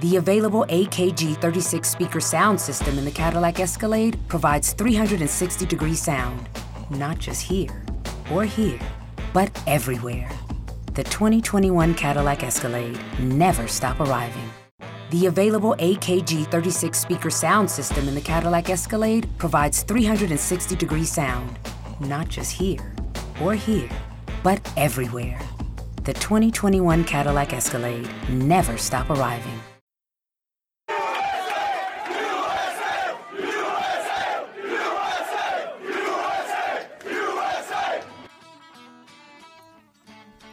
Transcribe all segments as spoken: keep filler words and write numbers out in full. The available A K G thirty-six speaker sound system in the Cadillac Escalade provides three sixty degree sound, not just here or here, but everywhere. The twenty twenty-one Cadillac Escalade, never stop arriving. The available A K G thirty-six speaker sound system in the Cadillac Escalade provides three sixty degree sound, not just here or here, but everywhere. The twenty twenty-one Cadillac Escalade, never stop arriving.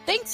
Thanks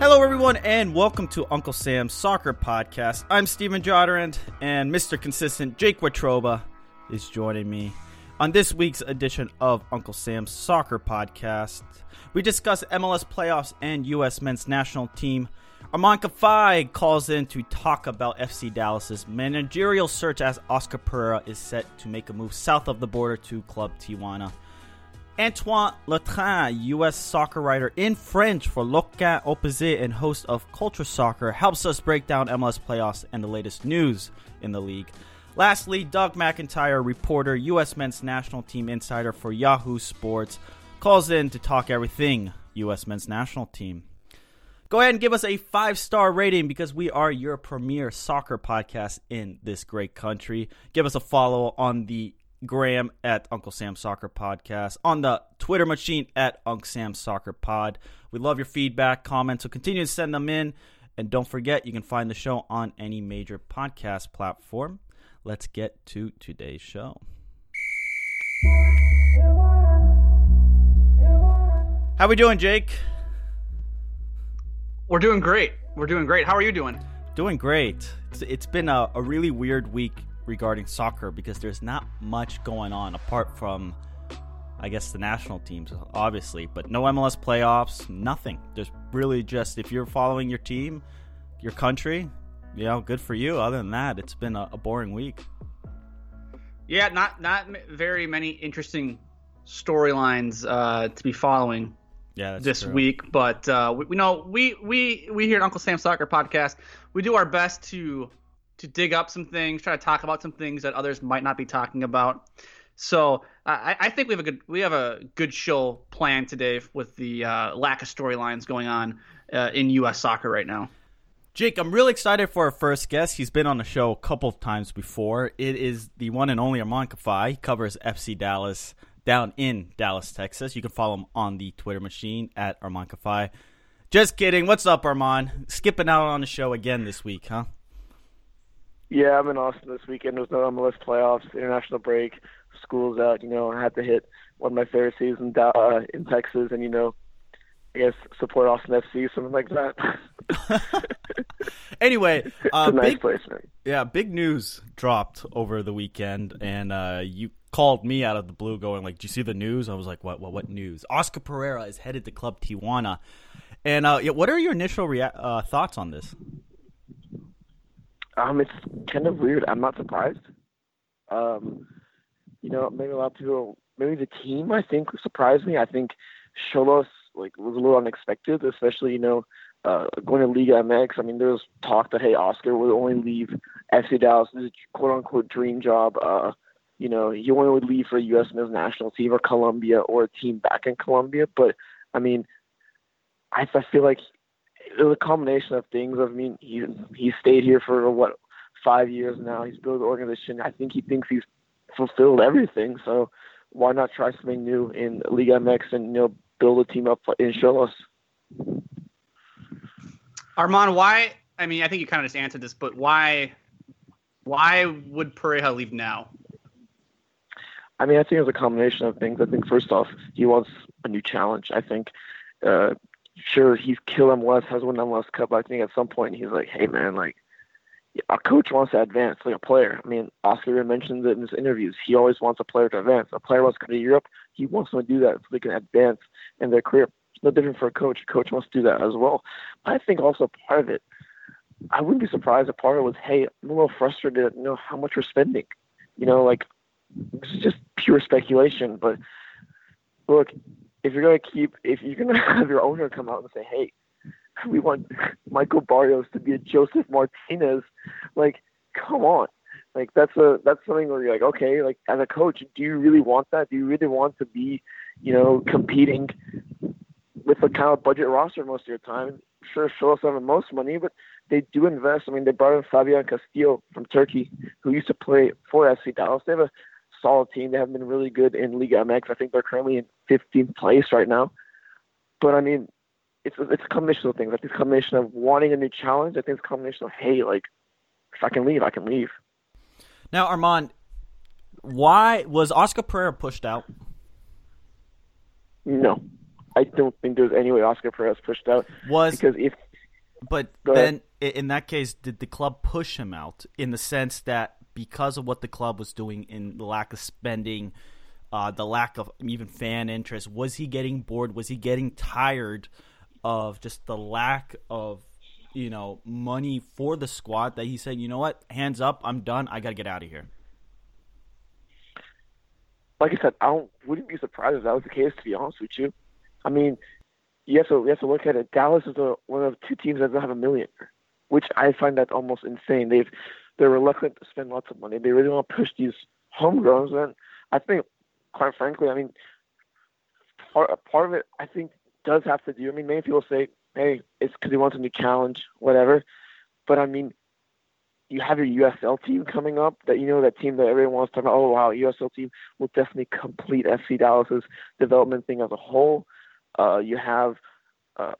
Hello, everyone, and welcome to Uncle Sam's Soccer Podcast. I'm Stephen Jodorand, and Mister Consistent Jake Watroba is joining me on this week's edition of Uncle Sam's Soccer Podcast. We discuss M L S playoffs and U S men's national team. Arman Kafai calls in to talk about F C Dallas' managerial search as Oscar Pereira is set to make a move south of the border to Club Tijuana. Antoine Latrain, U S soccer writer in French for Loca Opposé and host of Culture Soccer, helps us break down M L S playoffs and the latest news in the league. Lastly, Doug McIntyre, reporter, U S men's national team insider for Yahoo Sports, calls in to talk everything U S men's national team. Go ahead and give us a five-star rating because we are your premier soccer podcast in this great country. Give us a follow on the Graham at Uncle Sam Soccer Podcast, on the Twitter machine at Uncle Sam Soccer Pod. We love your feedback, comments, so continue to send them in. And don't forget, you can find the show on any major podcast platform. Let's get to today's show. How we doing, Jake? We're doing great. We're doing great. How are you doing? Doing great. It's, it's been a, a really weird week regarding soccer because there's not much going on apart from, I guess, the national teams, obviously, but no M L S playoffs, nothing. There's really just, if you're following your team, your country, you know, good for you. Other than that, it's been a, a boring week. Yeah, not not very many interesting storylines uh, to be following yeah, that's this true. week, but uh, we, you know, we, we, we here at Uncle Sam's Soccer Podcast, we do our best to to dig up some things, try to talk about some things that others might not be talking about. So I, I think we have a good we have a good show planned today with the uh, lack of storylines going on uh, in U S soccer right now. Jake, I'm really excited for our first guest. He's been on the show a couple of times before. It is the one and only Arman Kafai. He covers F C Dallas down in Dallas, Texas. You can follow him on the Twitter machine at Arman Kafai. Just kidding. What's up, Arman? Skipping out on the show again this week, huh? Yeah, I'm in Austin this weekend. There's no M L S playoffs, international break, school's out. You know, I had to hit one of my favorite seasons uh, in Texas and, you know, I guess support Austin F C, something like that. Anyway, uh, it's a nice big, place, man. Yeah, big news dropped over the weekend, and uh, you called me out of the blue going, like, do you see the news? I was like, what, what, what news? Oscar Pereira is headed to Club Tijuana. And uh, what are your initial rea- uh, thoughts on this? Um, it's kind of weird. I'm not surprised. Um, you know, maybe a lot of people, maybe the team, I think, surprised me. I think Cholos, like, was a little unexpected, especially, you know, uh, going to Liga M X. I mean, there was talk that, hey, Oscar would only leave F C Dallas, this quote-unquote dream job. Uh, you know, he only would leave for a U S men's national team or Colombia or a team back in Colombia. But, I mean, I, I feel like it was a combination of things. I mean, he he stayed here for, what, five years now. He's built the organization. I think he thinks he's fulfilled everything. So why not try something new in Liga M X and, you know, build a team up in Cholos? Arman, why – I mean, I think you kind of just answered this, but why why would Pereira leave now? I mean, I think it was a combination of things. I think, first off, he wants a new challenge. I think uh, – Sure, he's killed M L S, has won M L S Cup. I think at some point he's like, hey, man, like, a coach wants to advance like a player. I mean, Oscar mentioned it in his interviews. He always wants a player to advance. A player wants to go to Europe. He wants them to do that so they can advance in their career. It's no different for a coach. A coach wants to do that as well. I think also part of it, I wouldn't be surprised if part of it was, hey, I'm a little frustrated at, you know, how much we're spending. You know, like, it's just pure speculation. But look, if you're going to keep, if you're going to have your owner come out and say, hey, we want Michael Barrios to be a Joseph Martinez. Like, come on. Like, that's a that's something where you're like, okay, like, as a coach, do you really want that? Do you really want to be, you know, competing with the kind of budget roster most of your time? Sure, Chivas have the most money, but they do invest. I mean, they brought in Fabian Castillo from Turkey, who used to play for F C Dallas. They have a solid team. They have been really good in Liga M X. I think they're currently in fifteenth place right now. But, I mean, It's it's a combination of things. Like, it's a combination of wanting a new challenge. I think it's a combination of, hey, like, if I can leave, I can leave. Now, Armand, why was Oscar Pereira pushed out? No, I don't think there's any way Oscar Pereira was pushed out. Was because if, but then in that case, did the club push him out in the sense that because of what the club was doing in the lack of spending, uh, the lack of even fan interest, was he getting bored? Was he getting tired of just the lack of, you know, money for the squad that he said, you know what, hands up, I'm done, I got to get out of here? Like I said, I don't, wouldn't be surprised if that was the case, to be honest with you. I mean, you have to, you have to look at it. Dallas is a, one of two teams that doesn't have a millionaire, which I find that almost insane. They've, they're reluctant to spend lots of money. They really want to push these homegrowns. And I think, quite frankly, I mean, part, part of it, I think, does have to do. I mean, many people say, hey, it's because he wants a new challenge, whatever. But, I mean, you have your U S L team coming up, that, you know, that team that everyone wants to talk about. Oh, wow, U S L team will definitely complete F C Dallas's development thing as a whole. Uh, you have uh,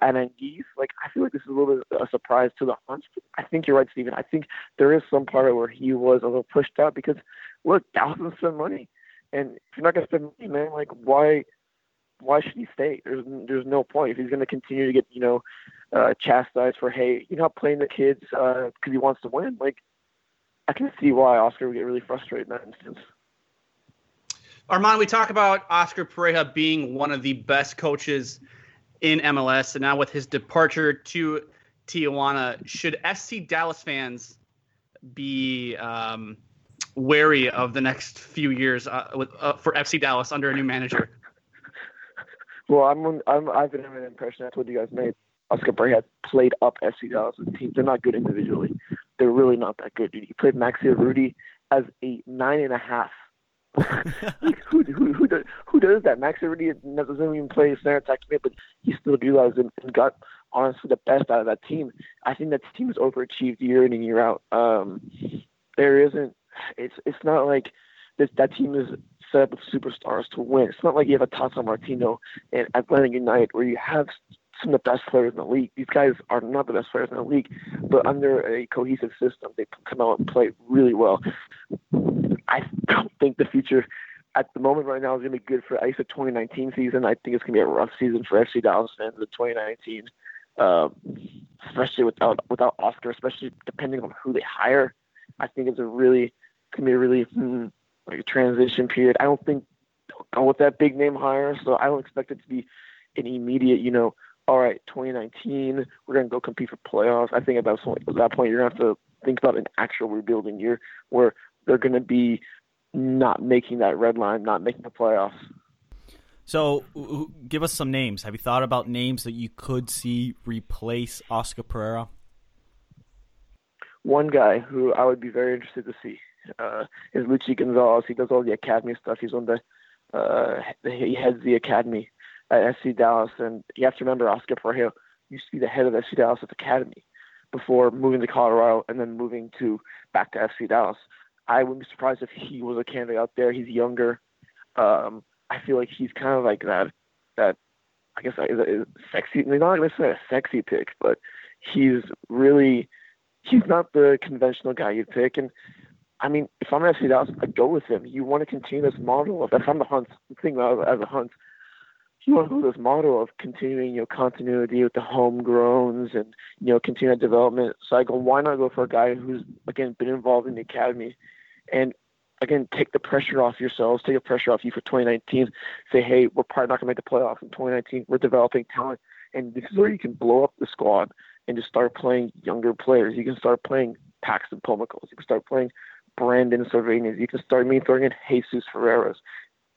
Ananguis. Like, I feel like this is a little bit of a surprise to the hunch. I think you're right, Steven. I think there is some part of it where he was a little pushed out because, look, Dallas doesn't spend money. And if you're not going to spend money, man, like, why – why should he stay? There's there's no point. If he's going to continue to get, you know, uh, chastised for, hey, you're not playing the kids because uh, he wants to win, like, I can see why Oscar would get really frustrated in that instance. Armand, we talk about Oscar Pereira being one of the best coaches in M L S, and now with his departure to Tijuana, should F C Dallas fans be um, wary of the next few years uh, with, uh, for F C Dallas under a new manager? Well, I'm, I'm, I've been having an impression. That's what you guys made. Oscar Pereira has played up F C Dallas' team. They're not good individually. They're really not that good, dude. He played Maxi Rudy as a nine and a half. like, who, who, who, does, who does that? Maxi Rudy doesn't even play center attack, but he still utilized him and got, honestly, the best out of that team. I think that team is overachieved year in and year out. Um, there isn't. It's it's not like this, that team is set up with superstars to win. It's not like you have a Tata Martino and Atlanta United where you have some of the best players in the league. These guys are not the best players in the league, but under a cohesive system, they come out and play really well. I don't think the future at the moment right now is going to be good for at least the twenty nineteen season. I think it's going to be a rough season for F C Dallas fans in twenty nineteen, uh, especially without without Oscar, especially depending on who they hire. I think it's a really going to be a really hmm, like a transition period. I don't think they'll go with that big name hire, so I don't expect it to be an immediate, you know, all right, twenty nineteen, we're going to go compete for playoffs. I think at that point, at that point, you're going to have to think about an actual rebuilding year where they're going to be not making that red line, not making the playoffs. So give us some names. Have you thought about names that you could see replace Oscar Pereira? One guy who I would be very interested to see Uh, is Luchi Gonzalez. He does all the academy stuff. He's on the uh, he heads the academy at F C Dallas, and you have to remember Oscar Pereira used to be the head of F C Dallas' academy before moving to Colorado and then moving to back to F C Dallas. I wouldn't be surprised if he was a candidate out there. He's younger. Um, I feel like he's kind of like that. That I guess is, is sexy. They're not necessarily a sexy pick, but he's really he's not the conventional guy you pick. And I mean, if I'm F C Dallas, I go with him. You want to continue this model. If I'm the Hunt, the thing as a Hunt, he was this model of continuing, you know, continuity with the homegrowns and, you know, continued development cycle. Why not go for a guy who's, again, been involved in the academy and, again, take the pressure off yourselves, take the pressure off you for twenty nineteen, say, hey, we're probably not going to make the playoffs in twenty nineteen. We're developing talent. And this is where you can blow up the squad and just start playing younger players. You can start playing Paxton Pomacles. You can start playing Brandon Cervantes. You can start me throwing in Jesus Ferreras.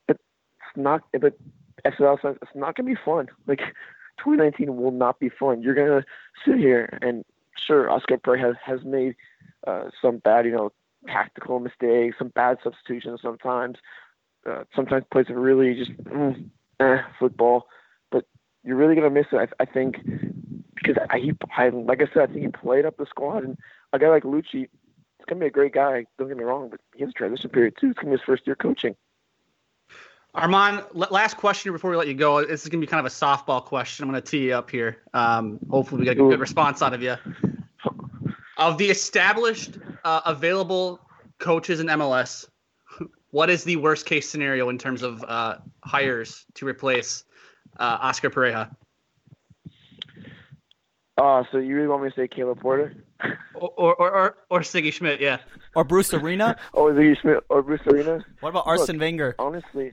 But it's not, but F C L says it's not going to be fun. Like, twenty nineteen will not be fun. You're going to sit here and, sure, Oscar Pereira has, has made uh, some bad, you know, tactical mistakes, some bad substitutions sometimes. Uh, sometimes plays are really just mm, eh, football. But you're really going to miss it, I, I think, because, I, he, I, like I said, I think he played up the squad. And a guy like Lucci, it's going to be a great guy. Don't get me wrong, but he has a transition period, too. It's going to be his first year coaching. Arman, last question before we let you go. This is going to be kind of a softball question. I'm going to tee you up here. Um, hopefully we get a good response out of you. Of the established uh, available coaches in M L S, what is the worst case scenario in terms of uh, hires to replace uh, Oscar Pereira? Uh, so you really want me to say Caleb Porter? Or or or, or, or Sigi Schmid, yeah. Or Bruce Arena? oh, Sigi Schmid or Bruce Arena? What about Arsene Look, Wenger? Honestly.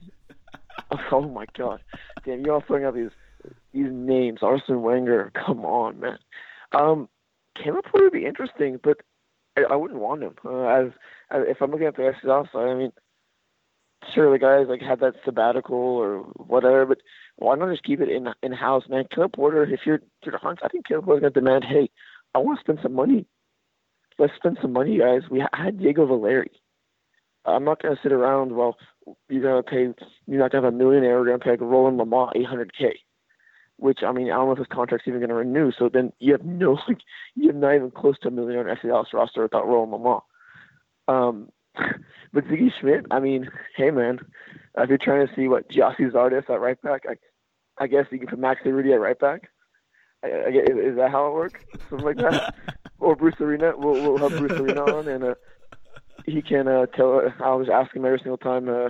Oh my God, damn! You all throwing out these these names. Arsene Wenger, come on, man. Um, Caleb Porter would be interesting, but I, I wouldn't want him. Uh, as, as if I'm looking at the F C Dallas side, I mean, sure the guys like had that sabbatical or whatever, but why not just keep it in in house, man? Caleb Porter, if you're to the hunt, I think Caleb Porter's gonna demand, hey, I want to spend some money. Let's spend some money, guys. We I had Diego Valeri. I'm not gonna sit around while. You're gonna pay. You're not gonna have a millionaire. We're gonna pay like Roland Lamont eight hundred K, which I mean I don't know if his contract's even gonna renew. So then you have no, like, you're not even close to a millionaire on F C Dallas roster without Roland Lamont. Um, but Sigi Schmid, I mean, hey man, if you're trying to see what Giassi Zardes at right back, I, I guess you can put Max Rudy at right back. I, I guess, is that how it works? Something like that, or Bruce Arena? We'll, we'll have Bruce Arena on and. Uh, He can uh, tell. I was asking him every single time uh,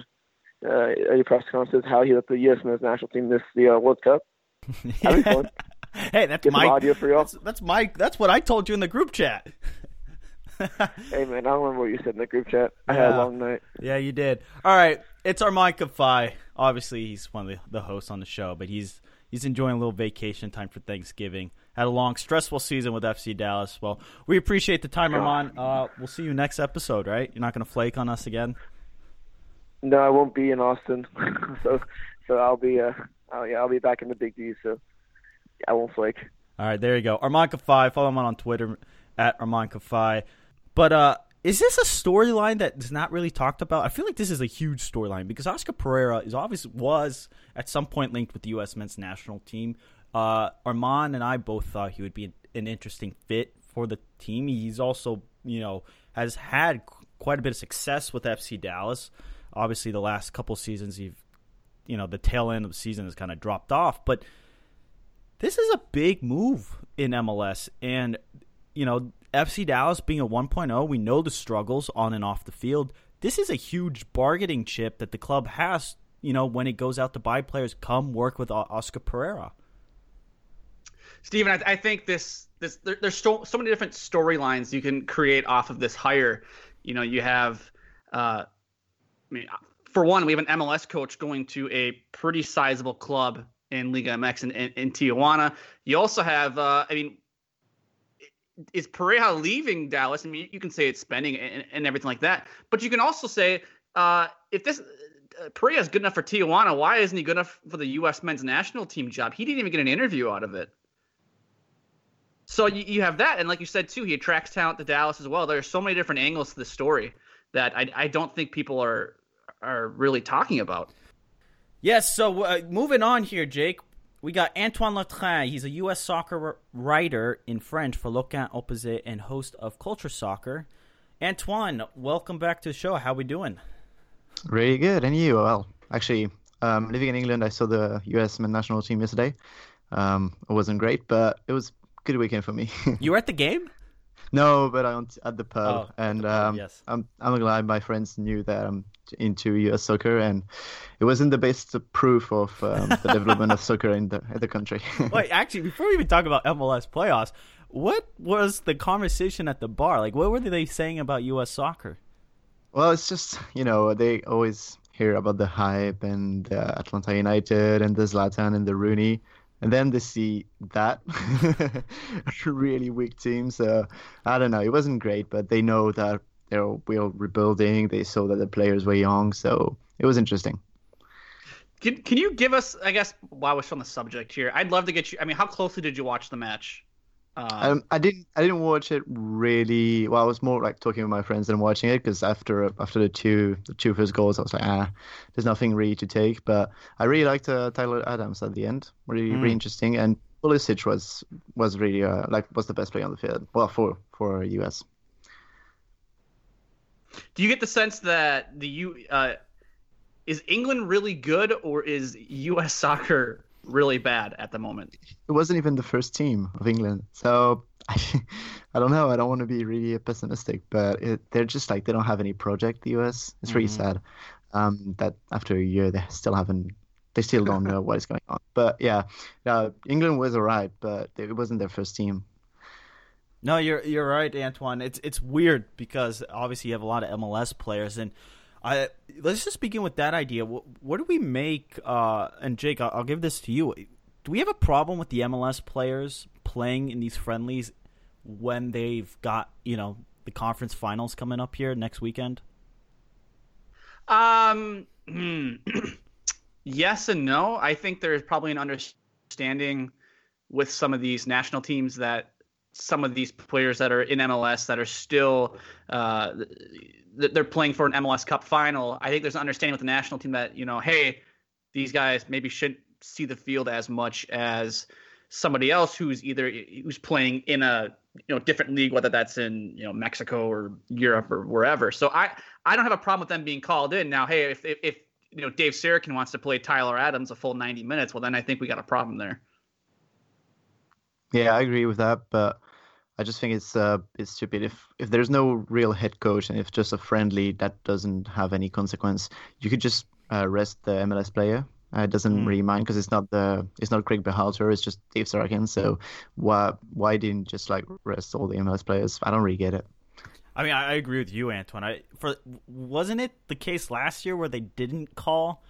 uh, at your press conference how he let the U S men's national team miss the uh, World Cup. That'd be fun. Hey, that's Get my audio for y'all. That's, that's my. That's what I told you in the group chat. Hey man, I don't remember what you said in the group chat. I yeah. had a long night. Yeah, you did. All right, it's Arman Kafai. Obviously, he's one of the, the hosts on the show, but he's he's enjoying a little vacation time for Thanksgiving. Had a long, stressful season with F C Dallas. Well, we appreciate the time, Arman. Uh, we'll see you next episode, right? You're not going to flake on us again? No, I won't be in Austin, so so I'll be uh, I'll, yeah, I'll be back in the Big D. So I won't flake. All right, there you go, Arman Kafai. Follow him on Twitter at Arman Kafai. But uh, is this a storyline that is not really talked about? I feel like this is a huge storyline because Oscar Pereira is obvious was at some point linked with the U S men's national team. Uh, Arman and I both thought he would be an interesting fit for the team. He's also, you know, has had quite a bit of success with F C Dallas. Obviously, the last couple seasons, you've, you know, the tail end of the season has kind of dropped off. But this is a big move in M L S. And, you know, F C Dallas being a one point oh, we know the struggles on and off the field. This is a huge bargaining chip that the club has, you know, when it goes out to buy players, come work with Oscar Pereira. Steven, I, th- I think this this there, there's so, so many different storylines you can create off of this hire. You know, you have, uh, I mean, for one, we have an M L S coach going to a pretty sizable club in Liga M X in, in, in Tijuana. You also have, uh, I mean, is Pereira leaving Dallas? I mean, you can say it's spending and, and everything like that, but you can also say uh, if this. Pereira is good enough for Tijuana. Why isn't he good enough for the U S men's national team job? He didn't even get an interview out of it. So you, you have that. And like you said, too, he attracts talent to Dallas as well. There are so many different angles to this story that I, I don't think people are are really talking about. Yes. So uh, moving on here, Jake, we got Antoine Latrain. He's a U S soccer writer in French for L'Aucun Opposé and host of Culture Soccer. Antoine, welcome back to the show. How we doing? Really good, and you? Well, actually, um, living in England, I saw the U S men's national team yesterday. Um, it wasn't great, but it was a good weekend for me. You were at the game? No, but I'm at the pub, oh, and the pub, um, yes. I'm I'm glad my friends knew that I'm into U S soccer, and it wasn't the best proof of um, the development of soccer in the, in the country. Wait, actually, before we even talk about M L S playoffs, what was the conversation at the bar? Like, what were they saying about U S soccer? Well, it's just, you know, they always hear about the hype and uh, Atlanta United and the Zlatan and the Rooney. And then they see that really weak team. So I don't know. It wasn't great, but they know that they're we're rebuilding. They saw that the players were young, so it was interesting. Can Can you give us? I guess while we're on the subject here, I'd love to get you. I mean, how closely did you watch the match? Um, um, I didn't. I didn't watch it really. Well, I was more like talking with my friends than watching it, because after after the two the two first goals, I was like, ah, there's nothing really to take. But I really liked uh, Tyler Adams at the end. Really, mm. really interesting. And Pulisic was was really uh, like was the best player on the field. Well, for for U S. Do you get the sense that the U uh, is England really good, or is U S soccer really bad at the moment? It wasn't even the first team of England, so I, I don't know. I don't want to be really pessimistic, but it, they're just like they don't have any project. The U S. It's mm-hmm. really sad um, that after a year they still haven't. They still don't know what is going on. But yeah, uh, England was alright, but it wasn't their first team. No, you're you're right, Antoine. It's it's weird because obviously you have a lot of M L S players, and I let's just begin with that idea. What, what do we make? Uh, and Jake, I'll, I'll give this to you. Do we have a problem with the M L S players playing in these friendlies when they've got, you know, the conference finals coming up here next weekend? Um, yes and no. I think there's probably an understanding with some of these national teams that some of these players that are in M L S that are still uh, they're playing for an M L S Cup final. I think there's an understanding with the national team that, you know, hey, these guys maybe shouldn't see the field as much as somebody else who's either who's playing in a, you know, different league, whether that's in, you know, Mexico or Europe or wherever. So I, I don't have a problem with them being called in. Now, hey, if if, if you know Dave Sarkin wants to play Tyler Adams a full ninety minutes, well then I think we got a problem there. Yeah, I agree with that, but I just think it's uh, it's stupid. If if there's no real head coach and if just a friendly, that doesn't have any consequence. You could just uh, rest the M L S player. Uh, it doesn't mm. really mind because it's not the it's not Greg Berhalter. It's just Dave Sarkin. So why why didn't just like rest all the M L S players? I don't really get it. I mean, I agree with you, Antoine. I for wasn't it the case last year where they didn't call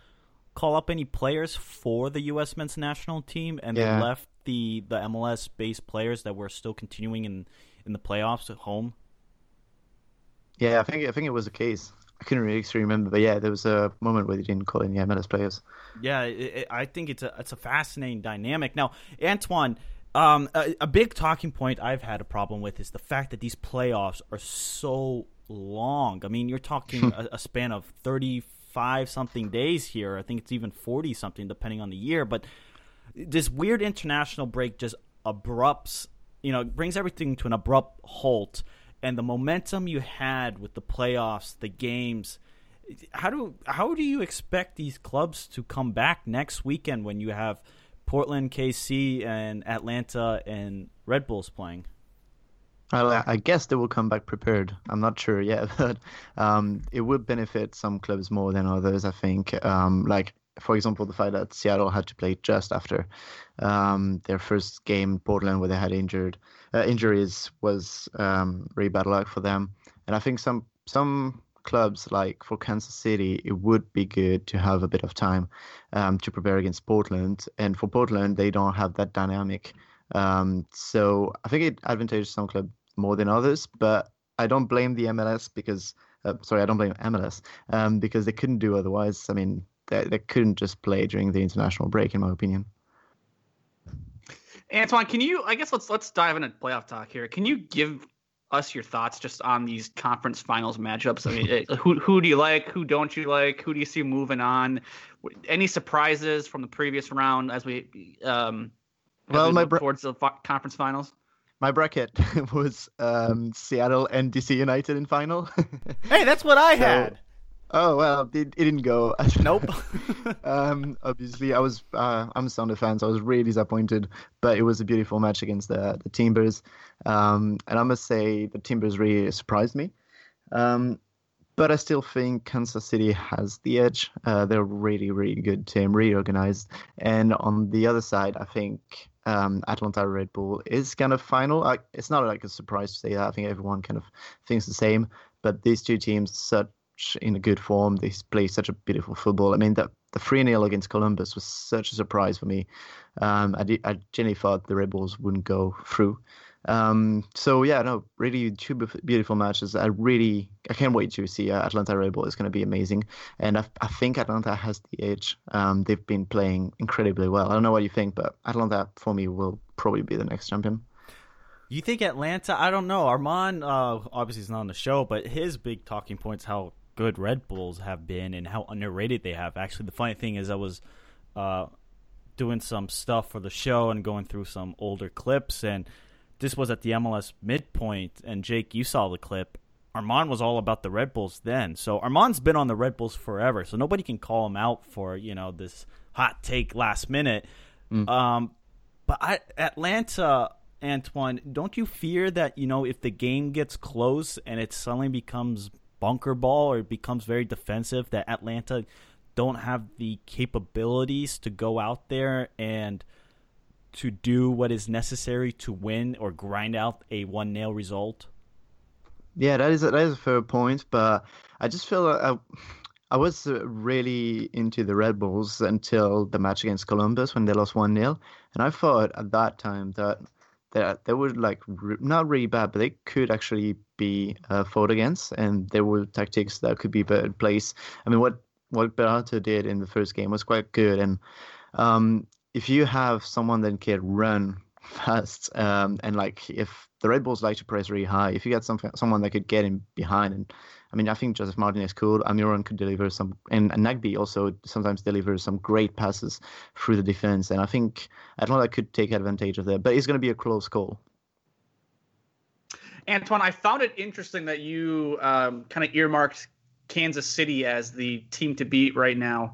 call up any players for the U S men's national team and yeah. they left the the M L S based players that were still continuing in, in the playoffs at home? Yeah, I think I think it was the case. I couldn't really remember, but yeah, there was a moment where they didn't call in the M L S players. Yeah, it, it, I think it's a it's a fascinating dynamic. Now, Antoine, um, a, a big talking point I've had a problem with is the fact that these playoffs are so long. I mean, you're talking a, a span of thirty-five something days here. I think it's even forty something depending on the year, but this weird international break just abrupts, you know, brings everything to an abrupt halt. And the momentum you had with the playoffs, the games, how do how do you expect these clubs to come back next weekend when you have Portland, K C, and Atlanta and Red Bulls playing? Well, I guess they will come back prepared. I'm not sure yet, but um, it would benefit some clubs more than others, I think. Um, like, for example, the fact that Seattle had to play just after um, their first game in Portland where they had injured uh, injuries was um, really bad luck for them. And I think some some clubs, like for Kansas City, it would be good to have a bit of time um, to prepare against Portland. And for Portland, they don't have that dynamic. Um, so I think it advantages some clubs more than others. But I don't blame the M L S because uh, – sorry, I don't blame M L S um, because they couldn't do otherwise. I mean – They couldn't just play during the international break, in my opinion. Antoine, can you? I guess let's let's dive into playoff talk here. Can you give us your thoughts just on these conference finals matchups? I mean, who who do you like? Who don't you like? Who do you see moving on? Any surprises from the previous round as we um as well we look bro- towards the conference finals? My bracket was um, Seattle and D C United in final. Hey, that's what I so- had. Oh, well, it, it didn't go. Nope. um, obviously, I was, uh, I'm a Sounder fan, so I was really disappointed. But it was a beautiful match against the, the Timbers. Um, and I must say, the Timbers really surprised me. Um, but I still think Kansas City has the edge. Uh, they're a really, really good team, really organized. And on the other side, I think um, Atlanta Red Bull is kind of final. I, it's not like a surprise to say that. I think everyone kind of thinks the same. But these two teams, such in a good form. They play such a beautiful football. I mean, that the three nil against Columbus was such a surprise for me. Um, I, did, I genuinely thought the Red Bulls wouldn't go through. Um, so yeah, no, really two beautiful matches. I really, I can't wait to see uh, Atlanta Red Bull. It's going to be amazing. And I, I think Atlanta has the edge. Um, they've been playing incredibly well. I don't know what you think, but Atlanta for me will probably be the next champion. You think Atlanta? I don't know. Arman uh, obviously is not on the show, but his big talking point's how good Red Bulls have been and how underrated they have. Actually, the funny thing is I was uh, doing some stuff for the show and going through some older clips, and this was at the M L S midpoint, and Jake, you saw the clip. Arman was all about the Red Bulls then. So Arman's been on the Red Bulls forever, so nobody can call him out for, you know, this hot take last minute. Mm. Um, but I, Atlanta... Antoine, don't you fear that, you know, if the game gets close and it suddenly becomes bunker ball or it becomes very defensive, that Atlanta don't have the capabilities to go out there and to do what is necessary to win or grind out a one nil result? Yeah, that is a, that is a fair point, but I just feel like I, I was really into the Red Bulls until the match against Columbus when they lost one nil, and I thought at that time that They, they were like not really bad, but they could actually be uh, fought against, and there were tactics that could be put in place. I mean, what what Beralta did in the first game was quite good, and um, if you have someone that can run fast, um, and like if the Red Bulls like to press really high, if you got some someone that could get in behind, and I mean, I think Joseph Martinez could, Amiron could deliver some, and, and Nagbe also sometimes delivers some great passes through the defense. And I think Atlanta could take advantage of that, but it's going to be a close call. Antoine, I found it interesting that you um, kind of earmarked Kansas City as the team to beat right now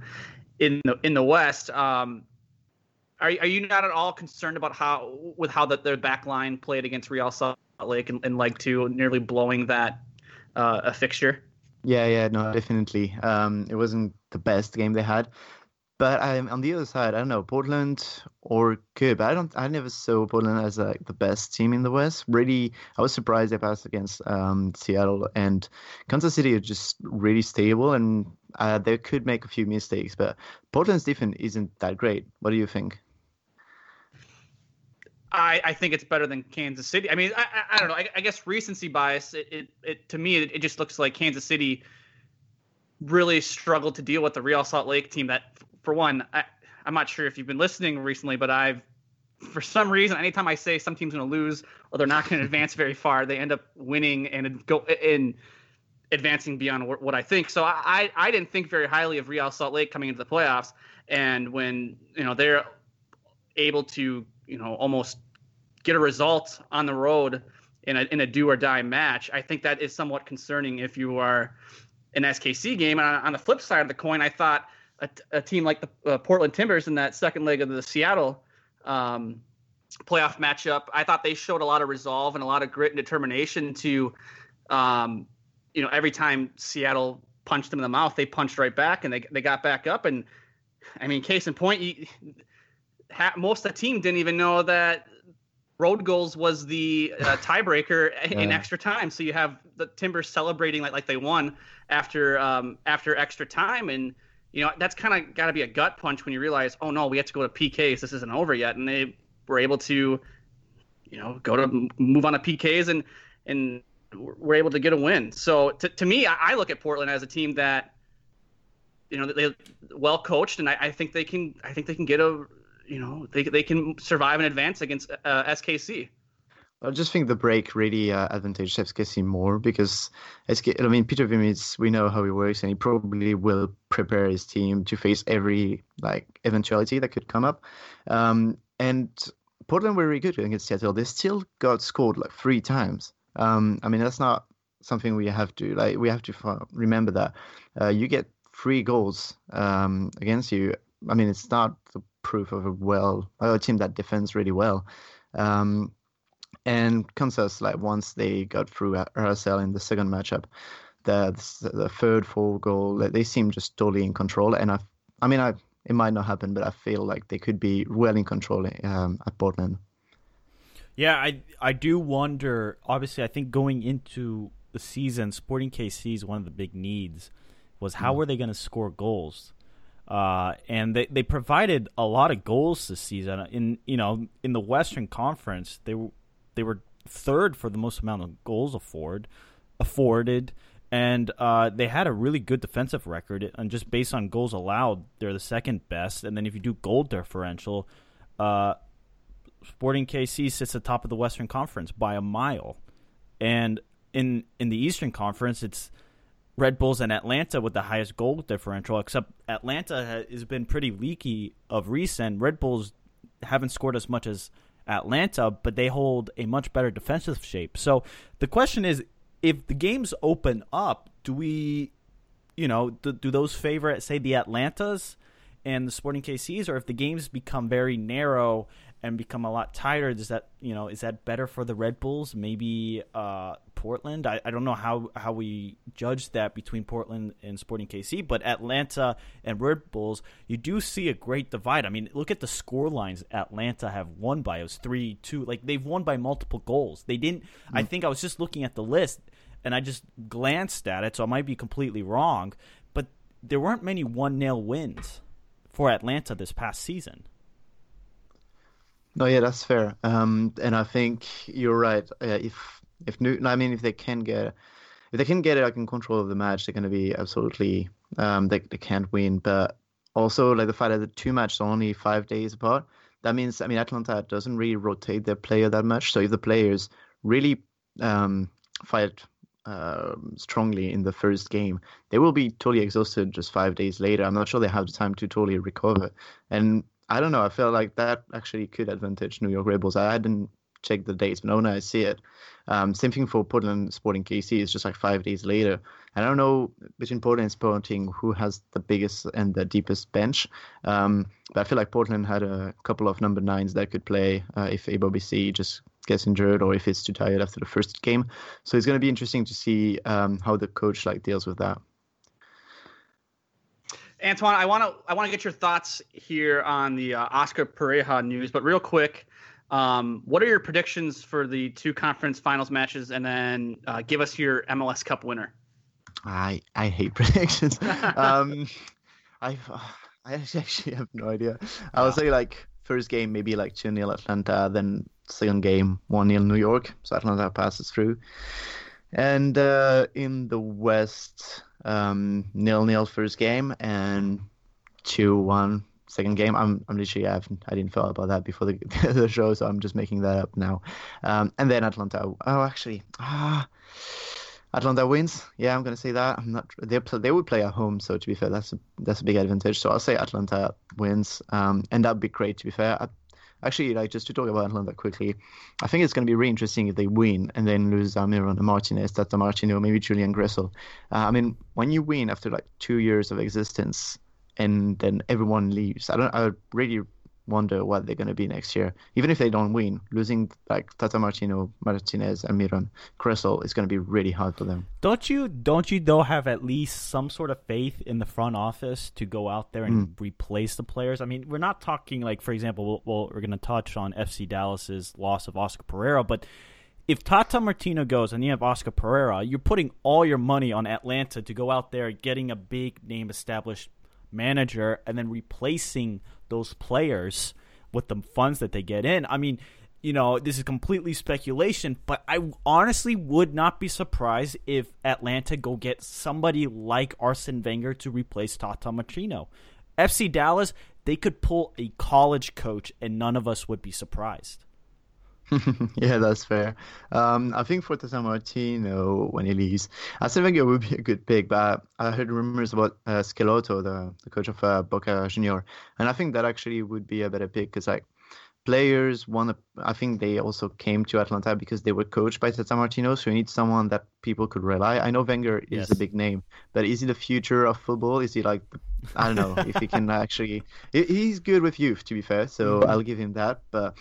in the in the West. Um, are are you not at all concerned about how with how that their back line played against Real Salt Lake in, in leg two, nearly blowing that? Uh, a fixture. Yeah, yeah, no, definitely. Um, it wasn't the best game they had, but um, on the other side, I don't know, Portland or Cub. I don't, I never saw Portland as like the best team in the West. Really, I was surprised they passed against um, Seattle, and Kansas City are just really stable, and uh, they could make a few mistakes, but Portland's defense isn't that great. What do you think? I, I think it's better than Kansas City. I mean, I, I, I don't know. I, I guess recency bias, it, it, it to me, it, it just looks like Kansas City really struggled to deal with the Real Salt Lake team that, for one, I, I'm not sure if you've been listening recently, but I've, for some reason, anytime I say some team's going to lose or they're not going to advance very far, they end up winning and go in advancing beyond what I think. So I, I, I didn't think very highly of Real Salt Lake coming into the playoffs. And when, you know, they're able to, you know, almost get a result on the road in a in a do or die match, I think that is somewhat concerning if you are an S K C game. And on, on the flip side of the coin, I thought a, a team like the uh, Portland Timbers in that second leg of the Seattle um, playoff matchup, I thought they showed a lot of resolve and a lot of grit and determination to, um, you know, every time Seattle punched them in the mouth, they punched right back and they they got back up. And I mean, case in point, you, most of the team didn't even know that road goals was the uh, tiebreaker yeah. in extra time. So you have the Timbers celebrating like like they won after um, after extra time, and you know that's kind of got to be a gut punch when you realize, oh no, we have to go to P Ks. This isn't over yet, and they were able to, you know, go to move on to P Ks and and were able to get a win. So to to me, I, I look at Portland as a team that, you know, they well coached, and I, I think they can I think they can get a you know, they they can survive and advance against uh, S K C. I just think the break really uh, advantaged S K C more because, S K, I mean, Peter Vimitz, we know how he works, and he probably will prepare his team to face every, like, eventuality that could come up. Um, and Portland were really good against Seattle. They still got scored, like, three times. Um, I mean, that's not something we have to like we have to remember that uh, you get three goals um, against you. I mean, it's not the proof of a well a team that defends really well. Um, and Kansas, like once they got through R S L in the second matchup, the the third, fourth goal, they seemed just totally in control. And I, I mean, I it might not happen, but I feel like they could be well in control um, at Portland. Yeah, I I do wonder. Obviously, I think going into the season, Sporting K C's one of the big needs was how mm. were they going to score goals, uh, and they, they provided a lot of goals this season. In you know in the Western Conference, they were they were third for the most amount of goals afford afforded, and uh, they had a really good defensive record. And just based on goals allowed, they're the second best. And then if you do goal differential, uh. Sporting K C sits atop of the Western Conference by a mile. And in in the Eastern Conference, it's Red Bulls and Atlanta with the highest goal differential, except Atlanta has been pretty leaky of recent. Red Bulls haven't scored as much as Atlanta, but they hold a much better defensive shape. So the question is, if the games open up, do we, you know, do, do those favor, say, the Atlantas and the Sporting K Cs, or if the games become very narrow and become a lot tighter, does that, you know, is that better for the Red Bulls? Maybe uh, Portland? I, I don't know how, how we judge that between Portland and Sporting K C, but Atlanta and Red Bulls, you do see a great divide. I mean, look at the score lines Atlanta have won by. It was three two. Like, they've won by multiple goals. They didn't mm-hmm. – I think I was just looking at the list, and I just glanced at it, so I might be completely wrong, but there weren't many one nil wins for Atlanta this past season. No, yeah, that's fair. Um, and I think you're right. Uh, if if Newton, I mean, if they can get, if they can get it, like in control of the match, they're going to be absolutely. Um, they they can't win. But also, like the fact that the two matches are only five days apart, that means I mean Atlanta doesn't really rotate their player that much. So if the players really um, fight uh, strongly in the first game, they will be totally exhausted just five days later. I'm not sure they have the time to totally recover. And I don't know. I feel like that actually could advantage New York Red Bulls. I didn't check the dates, but now when I see it, um, same thing for Portland Sporting K C. It's just like five days later. I don't know between Portland and Sporting who has the biggest and the deepest bench. Um, but I feel like Portland had a couple of number nines that could play uh, if A B C just gets injured or if it's too tired after the first game. So it's going to be interesting to see um, how the coach like deals with that. Antoine, I want to I want to get your thoughts here on the uh, Oscar Pereira news, but real quick, um, what are your predictions for the two conference finals matches, and then uh, give us your M L S Cup winner? I I hate predictions. um, I I actually have no idea. I would say like first game maybe like two nil Atlanta, then second game one nil New York, so Atlanta passes through. And uh, in the West, um, nil nil first game and two one second game. I'm I'm literally I haven't I didn't thought about that before the the show, so I'm just making that up now. Um, and then Atlanta. Oh, actually, ah, Atlanta wins. Yeah, I'm gonna say that. I'm not. They they would play at home, so to be fair, that's a, that's a big advantage. So I'll say Atlanta wins. Um, and that'd be great. To be fair. I, Actually, like just to talk about Atlanta quickly, I think it's going to be really interesting if they win and then lose Almiron and Martinez, Tata Martino, maybe Julian Gressel. Uh, I mean, when you win after like two years of existence and then everyone leaves, I don't. I really wonder what they're going to be next year. Even if they don't win, losing like Tata Martino, Martinez, Almiron, Gressel is going to be really hard for them. Don't you? Don't you though have at least some sort of faith in the front office to go out there and mm. replace the players? I mean, we're not talking like, for example, well, we're going to touch on F C Dallas's loss of Oscar Pereira, but if Tata Martino goes and you have Oscar Pereira, you're putting all your money on Atlanta to go out there getting a big name established manager and then replacing those players with the funds that they get in. I mean, you know, this is completely speculation, but I honestly would not be surprised if Atlanta go get somebody like Arsene Wenger to replace Tata Martino. F C Dallas, they could pull a college coach and none of us would be surprised. Yeah, that's fair. Um, I think for Tata Martino, when he leaves, I still think it would be a good pick, but I heard rumors about uh, Schelotto, the, the coach of uh, Boca Junior, and I think that actually would be a better pick because like, players. One, I think they also came to Atlanta because they were coached by Tata Martino, so you need someone that people could rely. I know Wenger is yes. a big name, but is he the future of football? Is he like, I don't know, if he can actually... He's good with youth, to be fair, so I'll give him that, but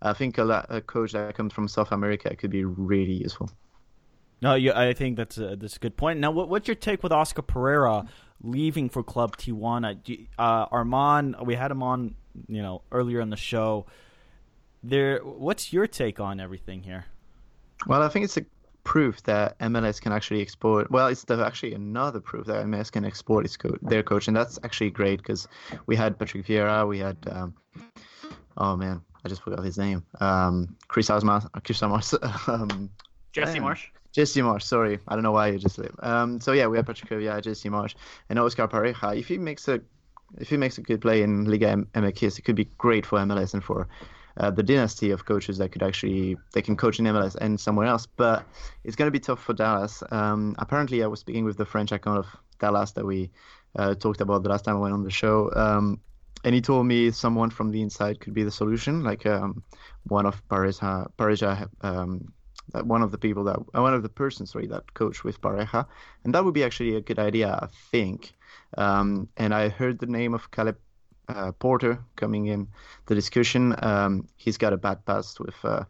I think a, a coach that comes from South America could be really useful. No, you, I think that's a, that's a good point. Now, what, what's your take with Oscar Pereira leaving for Club Tijuana? Do you, uh, Arman, we had him on, you know, earlier in the show. There, what's your take on everything here? Well, I think it's a proof that M L S can actually export. Well, it's the, actually another proof that M L S can export its co- their coach, and that's actually great because we had Patrick Vieira, we had, um, oh man, I just forgot his name, um, Chris Asma, Chris Asma, um, Jesse man. Marsh. Jesse Marsh, sorry. I don't know why you just live. Um, so yeah, we have Patrick Vieira, Jesse Marsh, and Oscar Pereira. If he makes a, if he makes a good play in Liga M X, it could be great for M L S and for uh, the dynasty of coaches that could actually they can coach in M L S and somewhere else. But it's going to be tough for Dallas. Um, apparently, I was speaking with the French account of Dallas that we uh, talked about the last time I went on the show, um, and he told me someone from the inside could be the solution, like um, one of Pereira. Pereira um, That one of the people that one of the persons, sorry, that coached with Pereira, and that would be actually a good idea, I think. Um, and I heard the name of Caleb uh, Porter coming in the discussion. Um, he's got a bad past with uh,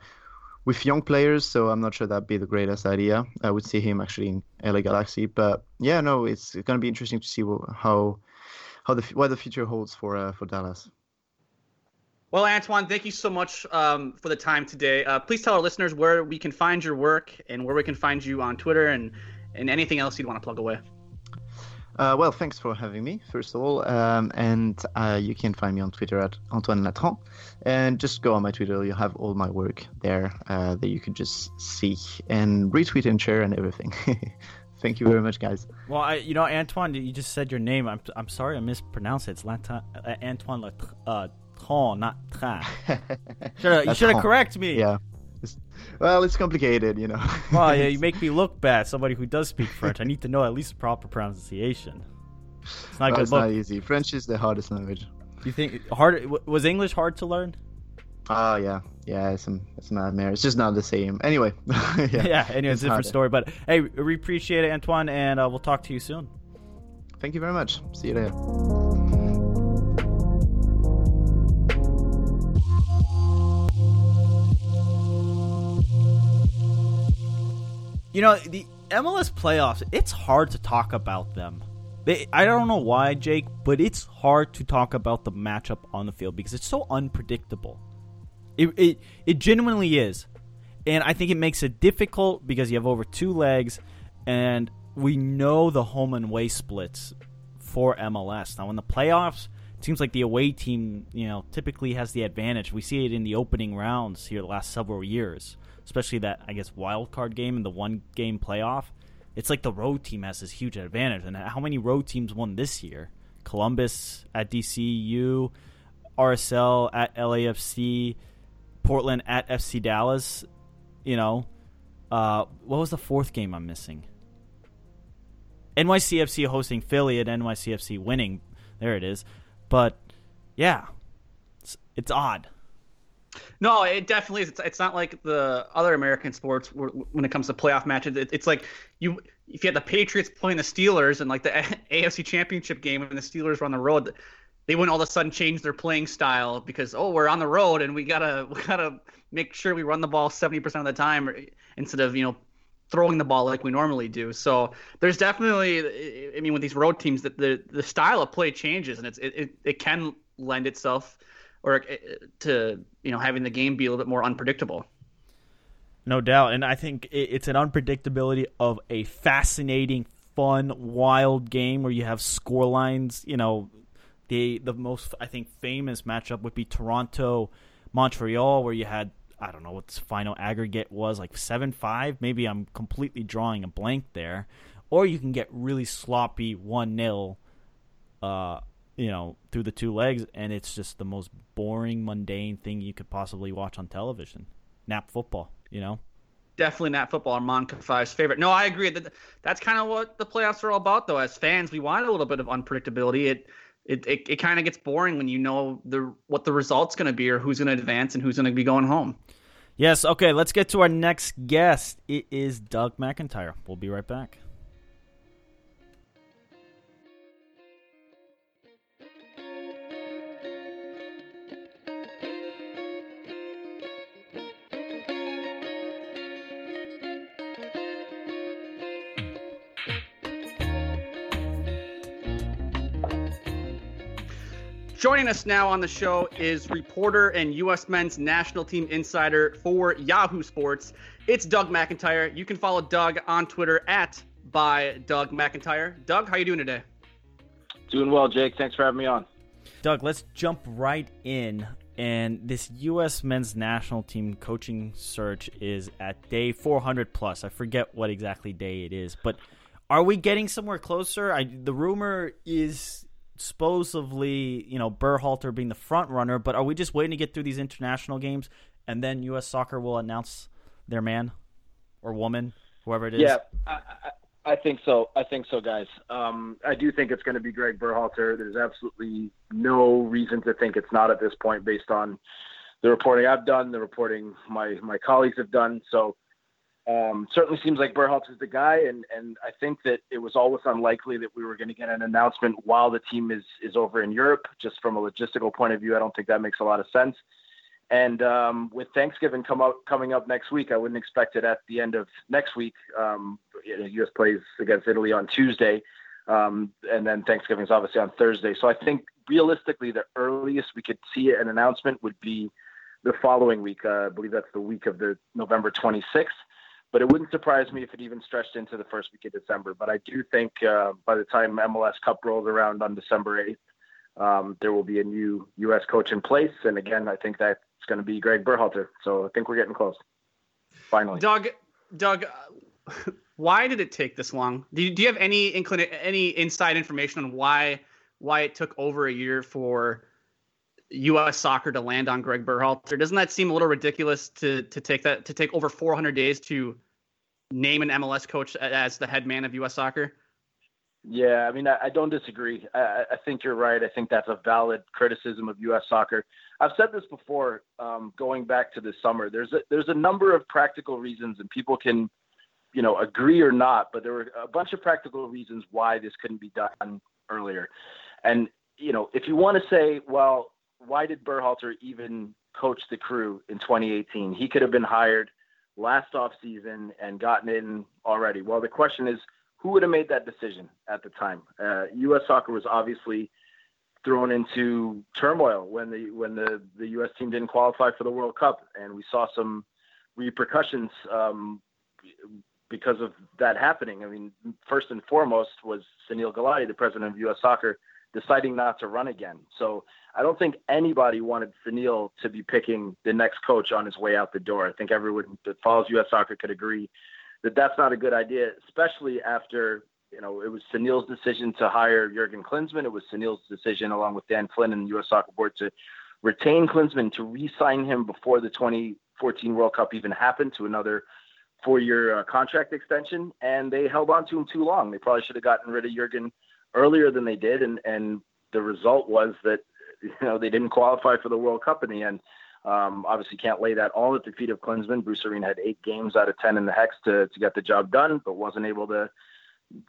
with young players, so I'm not sure that'd be the greatest idea. I would see him actually in L A Galaxy, but yeah, no, it's, it's going to be interesting to see how how the what the future holds for uh, for Dallas. Well, Antoine, thank you so much um, for the time today. Uh, please tell our listeners where we can find your work and where we can find you on Twitter and, and anything else you'd want to plug away. Uh, well, thanks for having me, first of all. Um, and uh, you can find me on Twitter at Antoine Latrain. And just go on my Twitter. You have all my work there uh, that you can just see and retweet and share and everything. Thank you very much, guys. Well, I, you know, Antoine, you just said your name. I'm I'm sorry I mispronounced it. It's Latin, uh, Antoine Latrain. Uh, Tron, not Tran. You should have corrected me. Yeah. It's, well, it's complicated, you know. Well, yeah, you make me look bad. Somebody who does speak French, I need to know at least the proper pronunciation. It's not well, good. It's look. Not easy. French is the hardest language. You think hard? Was English hard to learn? Oh yeah, yeah. It's a, it's a nightmare. It's just not the same. Anyway. yeah. yeah. Anyway, it's a different story. But hey, we appreciate it, Antoine, and uh, we'll talk to you soon. Thank you very much. See you later. You know, the M L S playoffs, it's hard to talk about them. They, I don't know why, Jake, but it's hard to talk about the matchup on the field because it's so unpredictable. It, it it genuinely is. And I think it makes it difficult because you have over two legs, and we know the home and away splits for M L S. Now, in the playoffs, it seems like the away team, you know, typically has the advantage. We see it in the opening rounds here the last several years. Especially that, I guess, wild card game and the one-game playoff. It's like the road team has this huge advantage. And how many road teams won this year? Columbus at D C U, R S L at L A F C, Portland at F C Dallas. You know, uh, what was the fourth game I'm missing? N Y C F C hosting Philly at N Y C F C winning. There it is. But, yeah, it's, it's odd. No, it definitely is. It's, it's not like the other American sports where, when it comes to playoff matches. It, it's like you if you had the Patriots playing the Steelers and like the A F C Championship game and the Steelers were on the road, they wouldn't all of a sudden change their playing style because, oh, we're on the road and we gotta we gotta make sure we run the ball seventy percent of the time instead of, you know, throwing the ball like we normally do. So there's definitely, I mean, with these road teams, that the the style of play changes and it's it, it, it can lend itself or to, you know, having the game be a little bit more unpredictable. No doubt. And I think it's an unpredictability of a fascinating, fun, wild game where you have score lines. You know, the the most, I think, famous matchup would be Toronto-Montreal where you had, I don't know what the final aggregate was, like seven five. Maybe I'm completely drawing a blank there. Or you can get really sloppy one nil, uh, you know, through the two legs, and it's just the most boring, mundane thing you could possibly watch on television. Nap football, you know? Definitely nap football, Arman Kafai's favorite. No, I agree. That's kind of what the playoffs are all about, though. As fans, we want a little bit of unpredictability. It it it, it kind of gets boring when you know the what the result's going to be or who's going to advance and who's going to be going home. Yes, okay, let's get to our next guest. It is Doug McIntyre. We'll be right back. Joining us now on the show is reporter and U S men's national team insider for Yahoo Sports. It's Doug McIntyre. You can follow Doug on Twitter at by Doug McIntyre. Doug, how you doing today? Doing well, Jake. Thanks for having me on. Doug, let's jump right in. And this U S men's national team coaching search is at day four hundred plus. I forget what exactly day it is, but are we getting somewhere closer? I, the rumor is supposedly, you know, Berhalter being the front runner, but are we just waiting to get through these international games and then U S Soccer will announce their man or woman, whoever it is? Yeah, I, I think so. I think so, guys. Um, I do think it's going to be Greg Berhalter. There's absolutely no reason to think it's not at this point based on the reporting I've done, the reporting my, my colleagues have done. So Um, certainly seems like Berhalter's the guy, and, and I think that it was always unlikely that we were going to get an announcement while the team is, is over in Europe. Just from a logistical point of view, I don't think that makes a lot of sense. And um, with Thanksgiving come up, coming up next week, I wouldn't expect it at the end of next week. Um, you know, U S plays against Italy on Tuesday, um, and then Thanksgiving is obviously on Thursday. So I think realistically the earliest we could see an announcement would be the following week. Uh, I believe that's the week of the November twenty-sixth. But it wouldn't surprise me if it even stretched into the first week of December. But I do think uh, by the time M L S Cup rolls around on December eighth, um, there will be a new U S coach in place. And again, I think that's going to be Greg Berhalter. So I think we're getting close. Finally. Doug, Doug, why did it take this long? Do you, do you have any inclina- any inside information on why why it took over a year for U S Soccer to land on Greg Berhalter? Doesn't that seem a little ridiculous to to take that to take over four hundred days to name an M L S coach as the head man of U S Soccer? Yeah, I mean, I, I don't disagree. I, I think you're right. I think that's a valid criticism of U S Soccer. I've said this before, um, going back to this summer. There's a, there's a number of practical reasons, and people can, you know, agree or not, but there were a bunch of practical reasons why this couldn't be done earlier. And you know, if you want to say, well, why did Berhalter even coach the Crew in twenty eighteen? He could have been hired last off season and gotten in already. Well, the question is, who would have made that decision at the time? Uh, U S Soccer was obviously thrown into turmoil when the, when the, the U S team didn't qualify for the World Cup. And we saw some repercussions um, because of that happening. I mean, first and foremost was Sunil Gulati, the president of U S Soccer, deciding not to run again. So I don't think anybody wanted Sunil to be picking the next coach on his way out the door. I think everyone that follows U S Soccer could agree that that's not a good idea, especially after, you know, it was Sunil's decision to hire Jurgen Klinsmann. It was Sunil's decision, along with Dan Flynn and the U S Soccer board, to retain Klinsmann, to re-sign him before the twenty fourteen World Cup even happened to another four-year uh, contract extension. And they held on to him too long. They probably should have gotten rid of Jurgen earlier than they did, and, and the result was that, you know, they didn't qualify for the World Cup in the end. Um, obviously can't lay that all at the feet of Klinsmann. Bruce Arena had eight games out of ten in the Hex to, to get the job done, but wasn't able to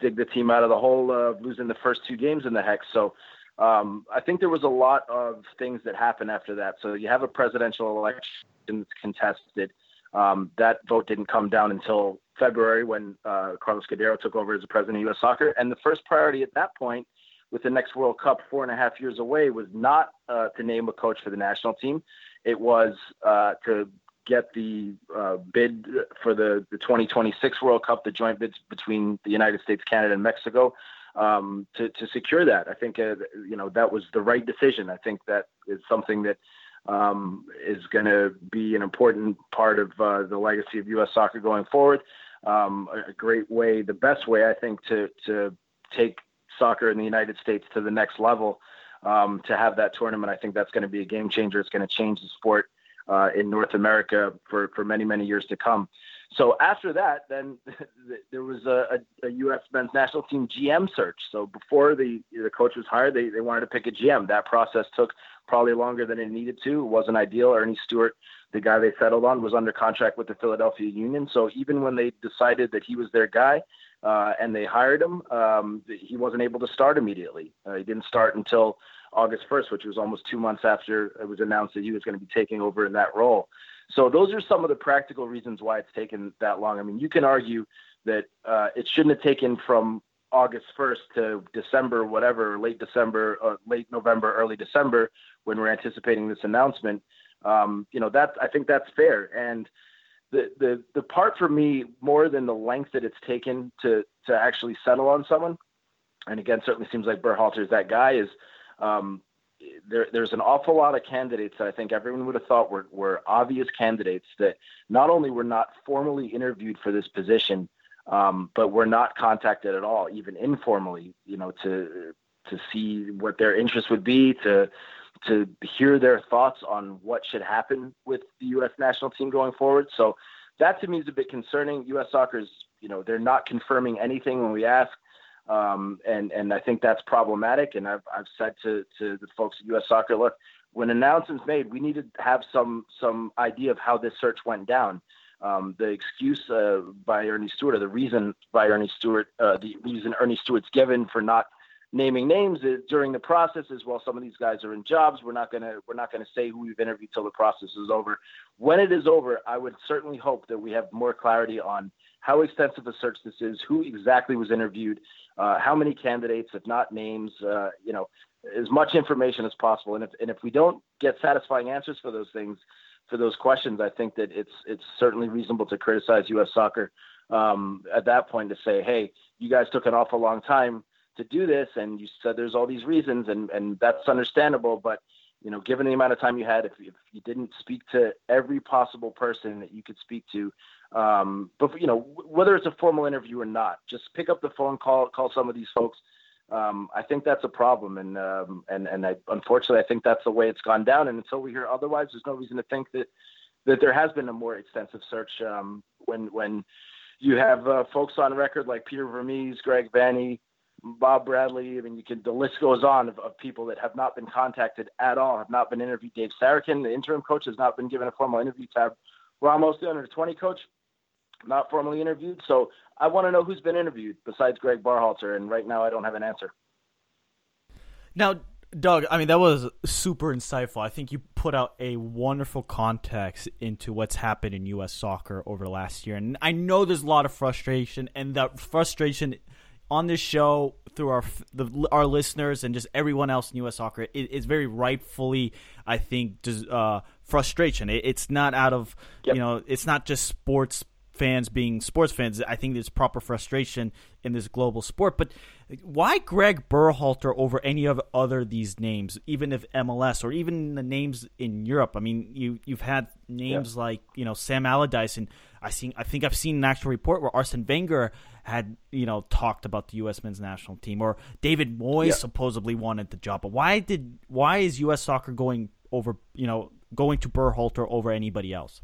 dig the team out of the hole of losing the first two games in the Hex. So um, I think there was a lot of things that happened after that. So you have a presidential election that's contested. Um, that vote didn't come down until February when uh, Carlos Cordero took over as the president of U S Soccer. And the first priority at that point, with the next World Cup four and a half years away, was not uh, to name a coach for the national team. It was uh, to get the uh, bid for the, the twenty twenty-six World Cup, the joint bids between the United States, Canada, and Mexico, um, to, to secure that. I think, uh, you know, that was the right decision. I think that is something that Um, is going to be an important part of uh, the legacy of U S Soccer going forward. Um, a, a great way, the best way, I think, to to take soccer in the United States to the next level, um, to have that tournament. I think that's going to be a game changer. It's going to change the sport uh, in North America for, for many, many years to come. So after that, then there was a, a, a U S men's national team G M search. So before the, the coach was hired, they, they wanted to pick a G M. That process took probably longer than it needed to. It wasn't ideal. Ernie Stewart, the guy they settled on, was under contract with the Philadelphia Union. So even when they decided that he was their guy uh, and they hired him, um, he wasn't able to start immediately. Uh, he didn't start until August first, which was almost two months after it was announced that he was going to be taking over in that role. So those are some of the practical reasons why it's taken that long. I mean, you can argue that uh, it shouldn't have taken from August first to December, whatever, late December, uh, late November, early December, when we're anticipating this announcement. Um, you know, that I think that's fair. And the, the the part for me, more than the length that it's taken to to actually settle on someone, and again, certainly seems like Berhalter's that guy, is um, – There, there's an awful lot of candidates that I think everyone would have thought were, were obvious candidates that not only were not formally interviewed for this position, um, but were not contacted at all, even informally, you know, to to see what their interest would be, to to hear their thoughts on what should happen with the U S national team going forward. So that to me is a bit concerning. U S Soccer is, you know, they're not confirming anything when we ask. Um, and, and I think that's problematic. And I've, I've said to, to the folks at U S Soccer, look, when announcement's made, we need to have some, some idea of how this search went down. Um, the excuse uh, by Ernie Stewart, or the reason by Ernie Stewart, uh, the reason Ernie Stewart's given for not naming names is, during the process is, well, some of these guys are in jobs. We're not going to, we're not going to say who we've interviewed till the process is over. When it is over, I would certainly hope that we have more clarity on how extensive a search this is, who exactly was interviewed, Uh, how many candidates, if not names, uh, you know, as much information as possible. And if and if we don't get satisfying answers for those things, for those questions, I think that it's it's certainly reasonable to criticize U S Soccer um, at that point, to say, hey, you guys took an awful long time to do this, and you said there's all these reasons, and, and that's understandable. But, you know, given the amount of time you had, if, if you didn't speak to every possible person that you could speak to, Um, but, you know, whether it's a formal interview or not, just pick up the phone, call, call some of these folks. Um, I think that's a problem. And, um, and, and I, unfortunately, I think that's the way it's gone down. And until we hear otherwise, there's no reason to think that, that there has been a more extensive search. Um, when, when you have uh, folks on record like Peter Vermees, Greg Vanny, Bob Bradley, I mean, you can, the list goes on of, of people that have not been contacted at all, have not been interviewed. Dave Sarkin, the interim coach, has not been given a formal interview tab. Ramos, the under twenty coach, not formally interviewed. So I want to know who's been interviewed besides Greg Berhalter, and right now I don't have an answer. Now, Doug, I mean, that was super insightful. I think you put out a wonderful context into what's happened in U S soccer over the last year. And I know there's a lot of frustration, and that frustration on this show through our the, our listeners and just everyone else in U S soccer is it, very rightfully, I think, just, uh, frustration. It, it's not out of, yep. you know, it's not just sports fans being sports fans. I think there's proper frustration in this global sport. But why Greg Berhalter over any of other these names, even if M L S or even the names in Europe? I mean, you, you've had names yeah. like, you know, Sam Allardyce, and I seen, I think I've seen an actual report where Arsene Wenger had, you know, talked about the U S men's national team, or David Moyes yeah. supposedly wanted the job. But why did why is U S soccer going over, you know, going to Berhalter over anybody else?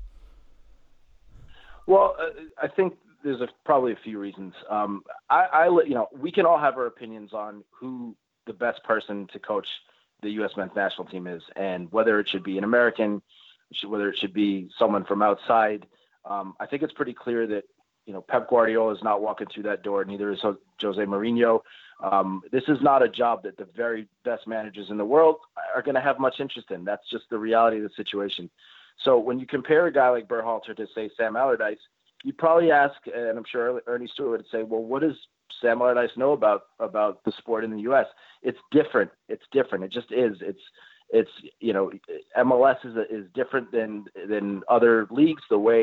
Well, uh, I think there's a, probably a few reasons. Um, I, I, you know, we can all have our opinions on who the best person to coach the U S men's national team is, and whether it should be an American, whether it should be someone from outside. Um, I think it's pretty clear that, you know, Pep Guardiola is not walking through that door. Neither is Jose Mourinho. Um, this is not a job that the very best managers in the world are going to have much interest in. That's just the reality of the situation. So when you compare a guy like Berhalter to, say, Sam Allardyce, you probably ask, and I'm sure Ernie Stewart would say, well, what does Sam Allardyce know about, about the sport in the U S? It's different. It's different. It just is. It's, it's, you know, M L S is, is different than, than other leagues, the way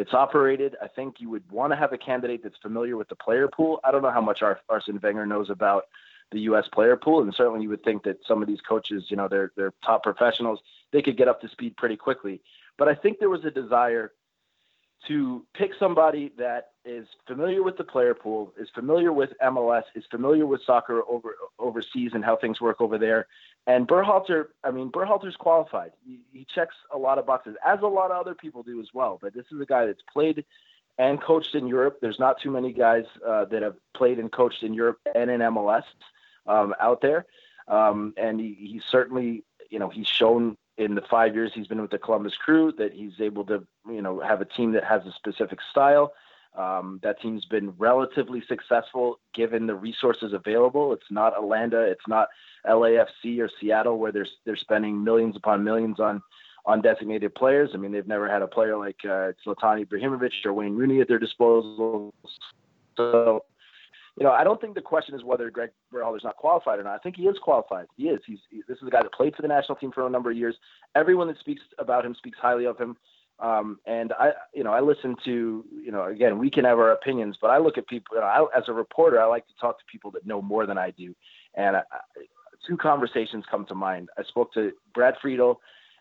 it's operated. I think you would want to have a candidate that's familiar with the player pool. I don't know how much Arsene Wenger knows about the U S player pool. And certainly you would think that some of these coaches, you know, they're, they're top professionals. They could get up to speed pretty quickly. But I think there was a desire to pick somebody that is familiar with the player pool, is familiar with M L S, is familiar with soccer over overseas and how things work over there. And Berhalter, I mean, Berhalter's qualified. He, he checks a lot of boxes, as a lot of other people do as well. But this is a guy that's played and coached in Europe. There's not too many guys uh, that have played and coached in Europe and in M L S um, out there. Um, and he, he certainly, you know, he's shown in the five years he's been with the Columbus Crew that he's able to, you know, have a team that has a specific style. Um, that team's been relatively successful given the resources available. It's not Atlanta, it's not L A F C or Seattle where they're they're spending millions upon millions on on designated players. I mean, they've never had a player like uh, Zlatan Ibrahimovic or Wayne Rooney at their disposal. So, you know, I don't think the question is whether Greg Berhalter's not qualified or not. I think he is qualified. He is. He's he, this is a guy that played for the national team for a number of years. Everyone that speaks about him speaks highly of him. Um, and I, you know, I listen to, you know, again, we can have our opinions, but I look at people, you know, I, as a reporter, I like to talk to people that know more than I do. And I, I, two conversations come to mind. I spoke to Brad Friedel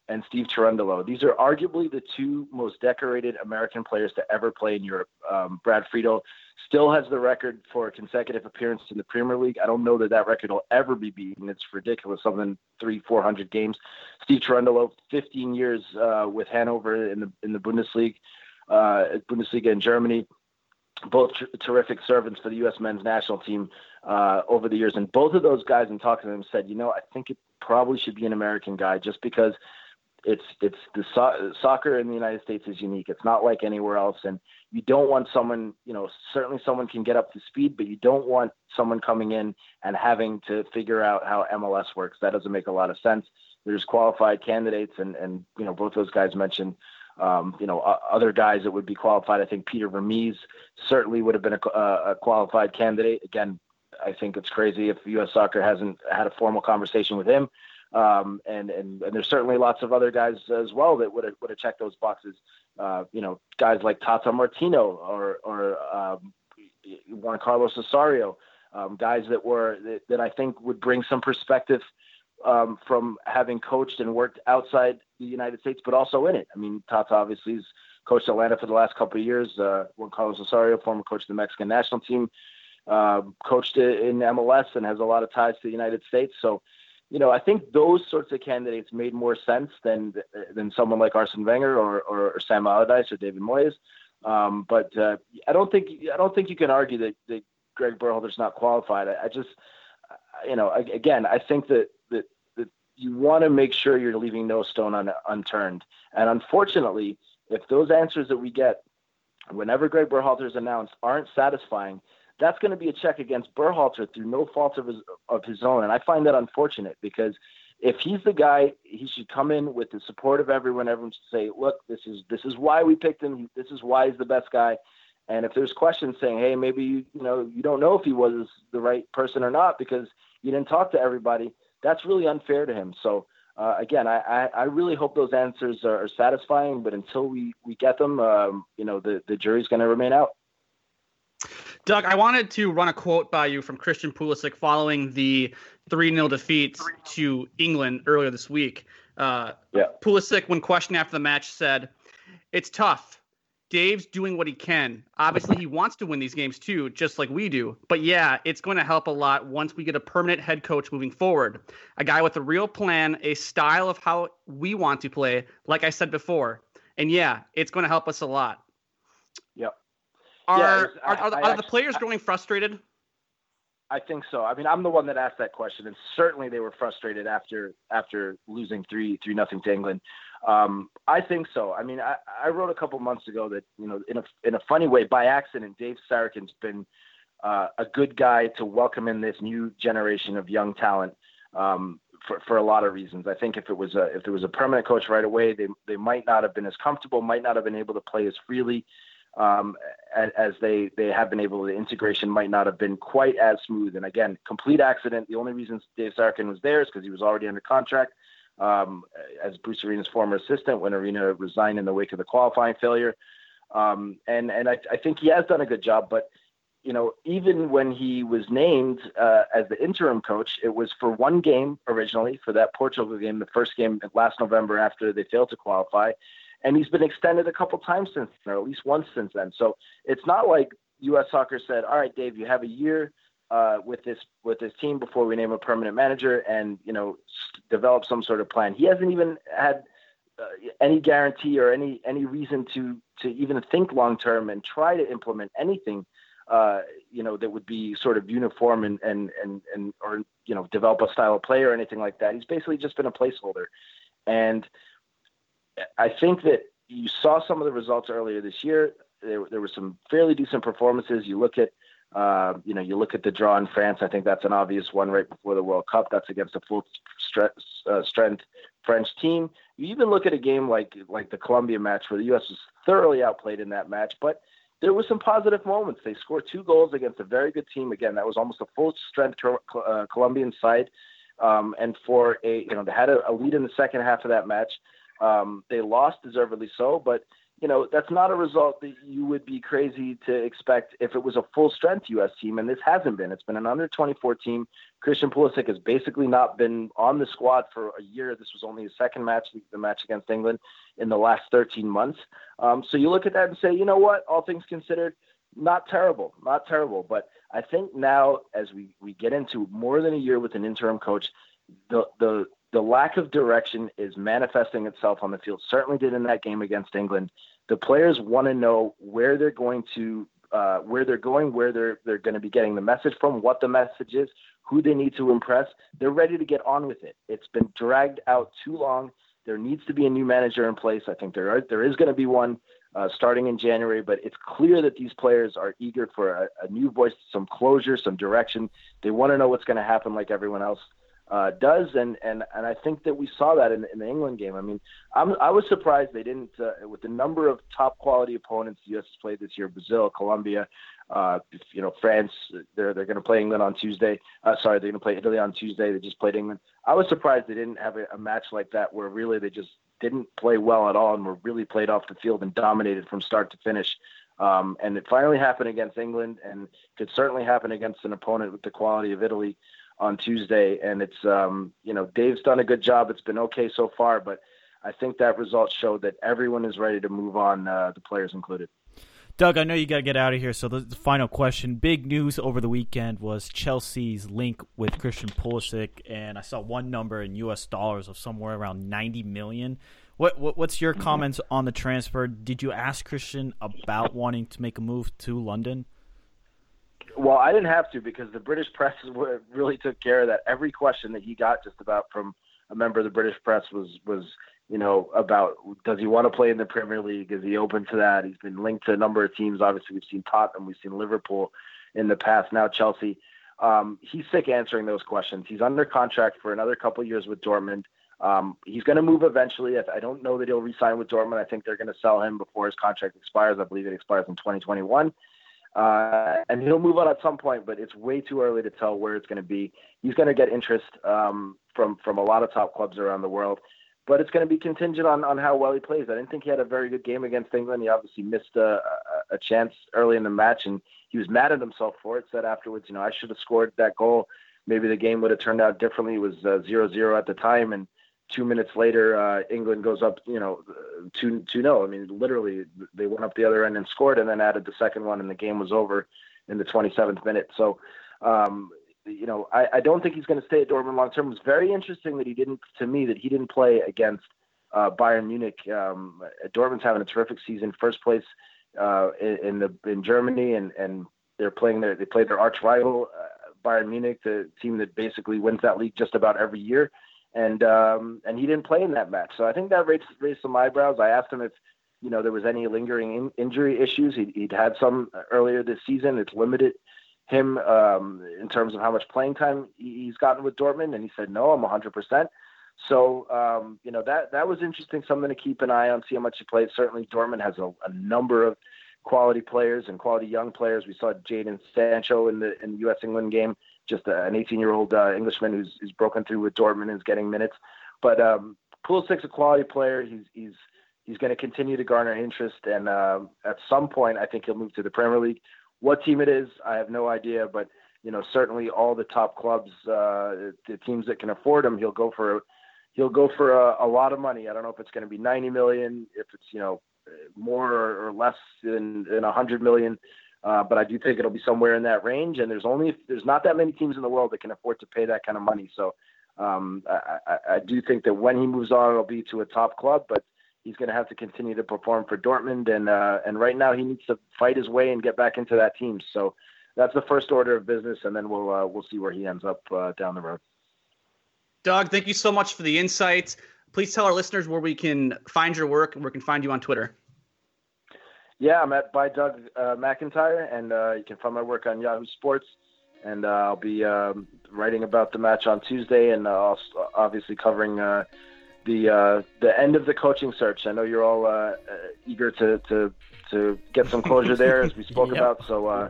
and Steve Cherundolo. These are arguably the two most decorated American players to ever play in Europe. Um, Brad Friedel still has the record for consecutive appearance in the Premier League. I don't know that that record will ever be beaten. It's ridiculous. Something three, four hundred games. Steve Cherundolo, fifteen years uh, with Hanover in the in the Bundesliga, uh, Bundesliga in Germany. Both tr- terrific servants for the U S men's national team uh, over the years, and both of those guys, in talking to them, said, you know, I think it probably should be an American guy, just because it's it's the so- soccer in the United States is unique. It's not like anywhere else, and you don't want someone, you know, certainly someone can get up to speed, but you don't want someone coming in and having to figure out how M L S works. That doesn't make a lot of sense. There's qualified candidates, and, and you know, both those guys mentioned, um, you know, uh, other guys that would be qualified. I think Peter Vermees certainly would have been a, uh, a qualified candidate. Again, I think it's crazy if U S Soccer hasn't had a formal conversation with him. Um, and, and, and there's certainly lots of other guys as well that would have, would have checked those boxes. Uh, you know, guys like Tata Martino or, or, um, Juan Carlos Osorio, um, guys that were, that, that I think would bring some perspective, um, from having coached and worked outside the United States, but also in it. I mean, Tata obviously has coached Atlanta for the last couple of years. Uh, Juan Carlos Osorio, former coach of the Mexican national team, uh, coached in M L S and has a lot of ties to the United States. So, you know, I think those sorts of candidates made more sense than than someone like Arsene Wenger or, or, or Sam Allardyce or David Moyes. Um, but uh, I don't think I don't think you can argue that, that Greg Berhalter's not qualified. I, I just, you know, I, again, I think that, that, that you want to make sure you're leaving no stone un, unturned. And unfortunately, if those answers that we get whenever Greg Berhalter's announced aren't satisfying, that's going to be a check against Berhalter through no fault of his, of his own. And I find that unfortunate, because if he's the guy, he should come in with the support of everyone. Everyone should say, look, this is, this is why we picked him. This is why he's the best guy. And if there's questions saying, hey, maybe, you, you know, you don't know if he was the right person or not because you didn't talk to everybody, that's really unfair to him. So uh, again, I, I, I really hope those answers are, are satisfying, but until we, we get them, um, you know, the, the jury's going to remain out. Doug, I wanted to run a quote by you from Christian Pulisic following the three nil defeat to England earlier this week. Uh, yeah. Pulisic, when questioned after the match, said, "It's tough. Dave's doing what he can. Obviously, he wants to win these games too, just like we do. But yeah, it's going to help a lot once we get a permanent head coach moving forward. A guy with a real plan, a style of how we want to play, like I said before. And yeah, it's going to help us a lot." Yep. Are, yeah, was, are, are, I, I are actually, the players growing frustrated? I think so. I mean, I'm the one that asked that question, and certainly they were frustrated after after losing three three nothing to England. Um, I think so. I mean, I, I wrote a couple months ago that, you know, in a in a funny way, by accident, Dave Sarkin's been uh, a good guy to welcome in this new generation of young talent um, for for a lot of reasons. I think if it was a if there was a permanent coach right away, they they might not have been as comfortable, might not have been able to play as freely. Um, as they, they have been able to, the integration might not have been quite as smooth. And again, complete accident. The only reason Dave Sarkin was there is because he was already under contract um, as Bruce Arena's former assistant when Arena resigned in the wake of the qualifying failure. Um, and and I, I think he has done a good job. But, you know, even when he was named uh, as the interim coach, it was for one game originally, for that Portugal game, the first game last November after they failed to qualify. And he's been extended a couple times since, or at least once since then. So it's not like U S Soccer said, all right, Dave, you have a year uh, with this with this team before we name a permanent manager and, you know, develop some sort of plan. He hasn't even had uh, any guarantee or any, any reason to, to even think long-term and try to implement anything, uh, you know, that would be sort of uniform and, and, and, and, or, you know, develop a style of play or anything like that. He's basically just been a placeholder. And I think that you saw some of the results earlier this year. There, there were some fairly decent performances. You look at, uh, you know, you look at the draw in France. I think that's an obvious one right before the World Cup. That's against a full stre- uh, strength French team. You even look at a game like, like the Colombia match where the U S was thoroughly outplayed in that match, but there were some positive moments. They scored two goals against a very good team. Again, that was almost a full strength uh, Colombian side. Um, and for a, you know, they had a, a lead in the second half of that match. Um, they lost deservedly so, but you know, that's not a result that you would be crazy to expect if it was a full strength U S team. And this hasn't been, it's been an under twenty-four team. Christian Pulisic has basically not been on the squad for a year. This was only his second match, the match against England, in the last thirteen months. Um, so you look at that and say, you know what, all things considered, not terrible, not terrible. But I think now as we, we get into more than a year with an interim coach, the, the, The lack of direction is manifesting itself on the field. Certainly did in that game against England. The players want to know where they're going to, uh, where they're going, where they're they're going to be getting the message from, what the message is, who they need to impress. They're ready to get on with it. It's been dragged out too long. There needs to be a new manager in place. I think there are, there is going to be one uh, starting in January, but it's clear that these players are eager for a, a new voice, some closure, some direction. They want to know what's going to happen, like everyone else Uh, does and, and and I think that we saw that in, in the England game. I mean, I'm, I was surprised they didn't uh, with the number of top quality opponents the U S has played this year: Brazil, Colombia, uh, you know, France. They're they're going to play England on Tuesday. Uh, sorry, they're going to play Italy on Tuesday. They just played England. I was surprised they didn't have a, a match like that where really they just didn't play well at all and were really played off the field and dominated from start to finish. Um, and it finally happened against England, and could certainly happen against an opponent with the quality of Italy on Tuesday. And it's, um, you know, Dave's done a good job. It's been okay so far, but I think that result showed that everyone is ready to move on, uh, the players included. Doug, I know you got to get out of here. So the, the final question, big news over the weekend was Chelsea's link with Christian Pulisic. And I saw one number in U S dollars of somewhere around ninety million. What, what what's your comments on the transfer? Did you ask Christian about wanting to make a move to London? Well, I didn't have to, because the British press really took care of that. Every question that he got just about from a member of the British press was, was, you know, about, does he want to play in the Premier League? Is he open to that? He's been linked to a number of teams. Obviously, we've seen Tottenham. We've seen Liverpool in the past. Now Chelsea. Um, he's sick answering those questions. He's under contract for another couple of years with Dortmund. Um, he's going to move eventually. I don't know that he'll re-sign with Dortmund. I think they're going to sell him before his contract expires. I believe it expires in twenty twenty-one. Uh, and he'll move on at some point, but it's way too early to tell where it's going to be. He's going to get interest um, from, from a lot of top clubs around the world, but it's going to be contingent on, on how well he plays. I didn't think he had a very good game against England. He obviously missed a, a chance early in the match, and he was mad at himself for it. Said afterwards, you know, I should have scored that goal. Maybe the game would have turned out differently. It was uh, zero zero at the time, and two minutes later, uh, England goes up, you know, two, two, no, I mean, literally they went up the other end and scored, and then added the second one, and the game was over in the twenty-seventh minute. So, um, you know, I, I don't think he's going to stay at Dortmund long-term. It's very interesting that he didn't, to me, that he didn't play against uh, Bayern Munich. Um, Dortmund's having a terrific season, first place uh, in, in the, in Germany, and, and they're playing their, they played their arch rival uh, Bayern Munich, the team that basically wins that league just about every year. And um, and he didn't play in that match. So I think that raised, raised some eyebrows. I asked him if, you know, there was any lingering in, injury issues. He'd, he'd had some earlier this season. It's limited him um, in terms of how much playing time he's gotten with Dortmund. And he said, no, I'm one hundred percent. So, um, you know, that, that was interesting, something to keep an eye on, see how much he plays. Certainly Dortmund has a, a number of quality players and quality young players. We saw Jadon Sancho in the in the U S-England game. Just an eighteen-year-old uh, Englishman who's, who's broken through with Dortmund and is getting minutes. But um, Pulisic's a quality player. He's he's he's going to continue to garner interest, and uh, at some point, I think he'll move to the Premier League. What team it is, I have no idea. But you know, certainly all the top clubs, uh, the teams that can afford him, he'll go for he'll go for a, a lot of money. I don't know if it's going to be ninety million, if it's you know more or less than, than one hundred million. Uh, but I do think it'll be somewhere in that range, and there's only there's not that many teams in the world that can afford to pay that kind of money. So um, I, I, I do think that when he moves on, it'll be to a top club, but he's going to have to continue to perform for Dortmund. And, uh, and right now he needs to fight his way and get back into that team. So that's the first order of business. And then we'll, uh, we'll see where he ends up uh, down the road. Doug, thank you so much for the insights. Please tell our listeners where we can find your work and where we can find you on Twitter. Yeah, I'm at by Doug uh, McIntyre, and uh, you can find my work on Yahoo Sports. And uh, I'll be um, writing about the match on Tuesday, and uh, obviously covering uh, the uh, the end of the coaching search. I know you're all uh, eager to, to to get some closure there, as we spoke yep. about. So uh,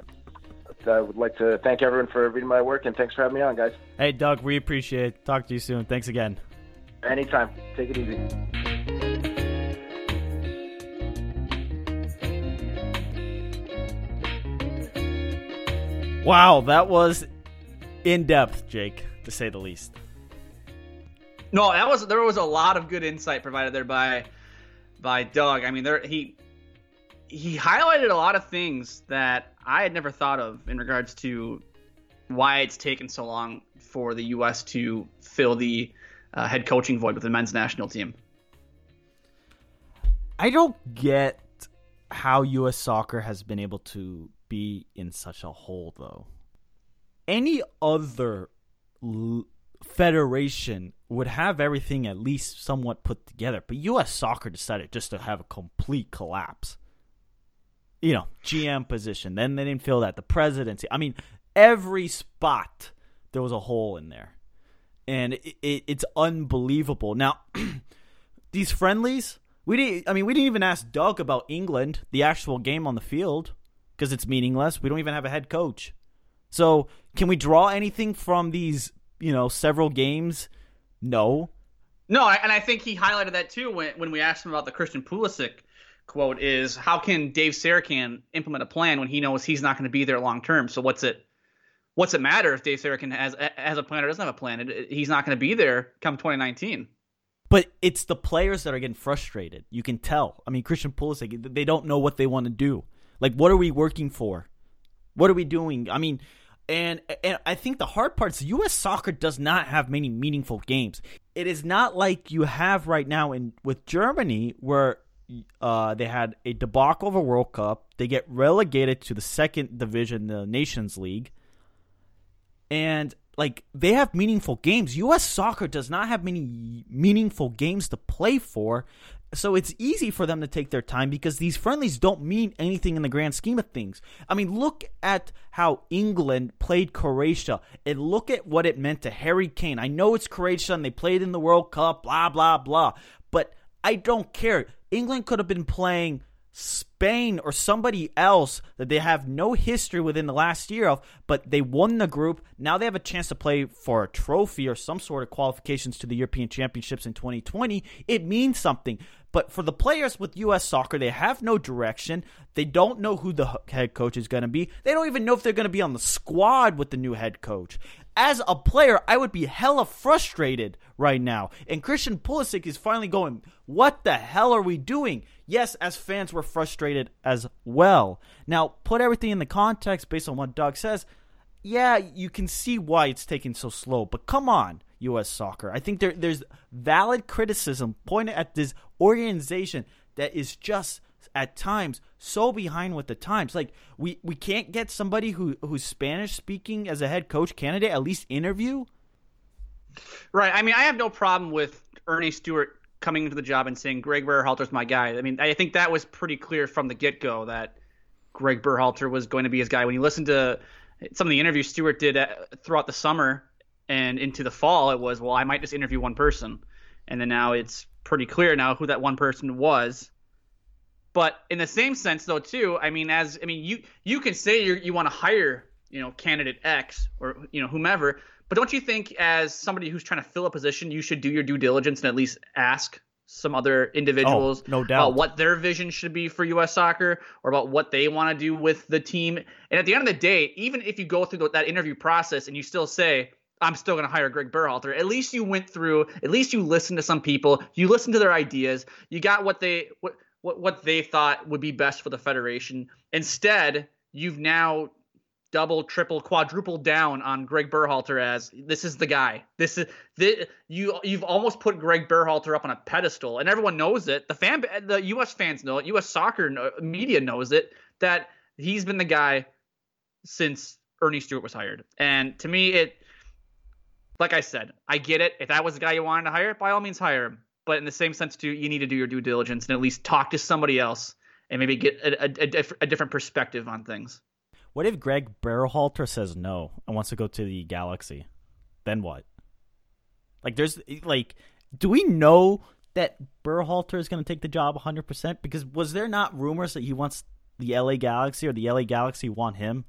I would like to thank everyone for reading my work, and thanks for having me on, guys. Hey, Doug, we appreciate it. Talk to you soon. Thanks again. Anytime. Take it easy. Wow, that was in-depth, Jake, to say the least. No, that was there was a lot of good insight provided there by by Doug. I mean, there he he highlighted a lot of things that I had never thought of in regards to why it's taken so long for the U S to fill the uh, head coaching void with the men's national team. I don't get how U S soccer has been able to be in such a hole, though. Any other l- federation would have everything at least somewhat put together, but U S soccer decided just to have a complete collapse. You know, G M position, then they didn't fill that. The presidency, I mean, every spot there was a hole in there, and it, it, it's unbelievable. Now, these friendlies, we didn't. I mean, we didn't even ask Doug about England, the actual game on the field, because it's meaningless. We don't even have a head coach. So can we draw anything from these, you know, several games? No. No, and I think he highlighted that too when, when we asked him about the Christian Pulisic quote is, how can Dave Sarkin implement a plan when he knows he's not going to be there long term? So what's it what's it matter if Dave Sarkin has, has a plan or doesn't have a plan? It, it, he's not going to be there come twenty nineteen. But it's the players that are getting frustrated. You can tell. I mean, Christian Pulisic, they don't know what they want to do. Like, what are we working for? What are we doing? I mean, and and I think the hard part is U S soccer does not have many meaningful games. It is not like you have right now in with Germany, where uh, they had a debacle of a World Cup. They get relegated to the second division, the Nations League. And, like, they have meaningful games. U S soccer does not have many meaningful games to play for. So it's easy for them to take their time because these friendlies don't mean anything in the grand scheme of things. I mean, look at how England played Croatia and look at what it meant to Harry Kane. I know it's Croatia and they played in the World Cup, blah, blah, blah. But I don't care. England could have been playing Spain or somebody else that they have no history within the last year of, but they won the group. Now they have a chance to play for a trophy or some sort of qualifications to the European Championships in twenty twenty. It means something. But for the players with U S soccer, they have no direction. They don't know who the head coach is going to be. They don't even know if they're going to be on the squad with the new head coach. As a player, I would be hella frustrated right now. And Christian Pulisic is finally going, what the hell are we doing? Yes, as fans, we're frustrated as well. Now, put everything in the context based on what Doug says. Yeah, you can see why it's taking so slow, but come on, U S soccer. I think there, there's valid criticism pointed at this organization that is just, at times, so behind with the times. Like, we, we can't get somebody who, who's Spanish-speaking as a head coach candidate, at least interview? Right. I mean, I have no problem with Ernie Stewart coming into the job and saying, Greg Berhalter's my guy. I mean, I think that was pretty clear from the get-go that Greg Berhalter was going to be his guy. When you listen to some of the interviews Stewart did throughout the summer and into the fall, it was, well, I might just interview one person. And then now it's pretty clear now who that one person was. But in the same sense, though, too, I mean, as I mean, you you can say you're, you want to hire, you know, candidate X or, you know, whomever. But don't you think as somebody who's trying to fill a position, you should do your due diligence and at least ask some other individuals oh, no doubt. about what their vision should be for U S soccer or about what they want to do with the team? And at the end of the day, even if you go through that interview process and you still say, I'm still going to hire Greg Berhalter. At least you went through, at least you listened to some people, you listened to their ideas, you got what they what what, what they thought would be best for the federation. Instead, you've now double, triple, quadruple down on Greg Berhalter as this is the guy. This is this, you. You've almost put Greg Berhalter up on a pedestal, and everyone knows it. The fan, the U S fans know it. U S soccer know, media knows it, that he's been the guy since Ernie Stewart was hired. And to me, it, like I said, I get it. If that was the guy you wanted to hire, by all means hire him. But in the same sense, too, you need to do your due diligence and at least talk to somebody else and maybe get a, a, a, diff- a different perspective on things. What if Greg Berhalter says no and wants to go to the Galaxy? Then what? Like, there's like, do we know that Berhalter is going to take the job one hundred percent? Because was there not rumors that he wants the L A Galaxy or the L A Galaxy want him?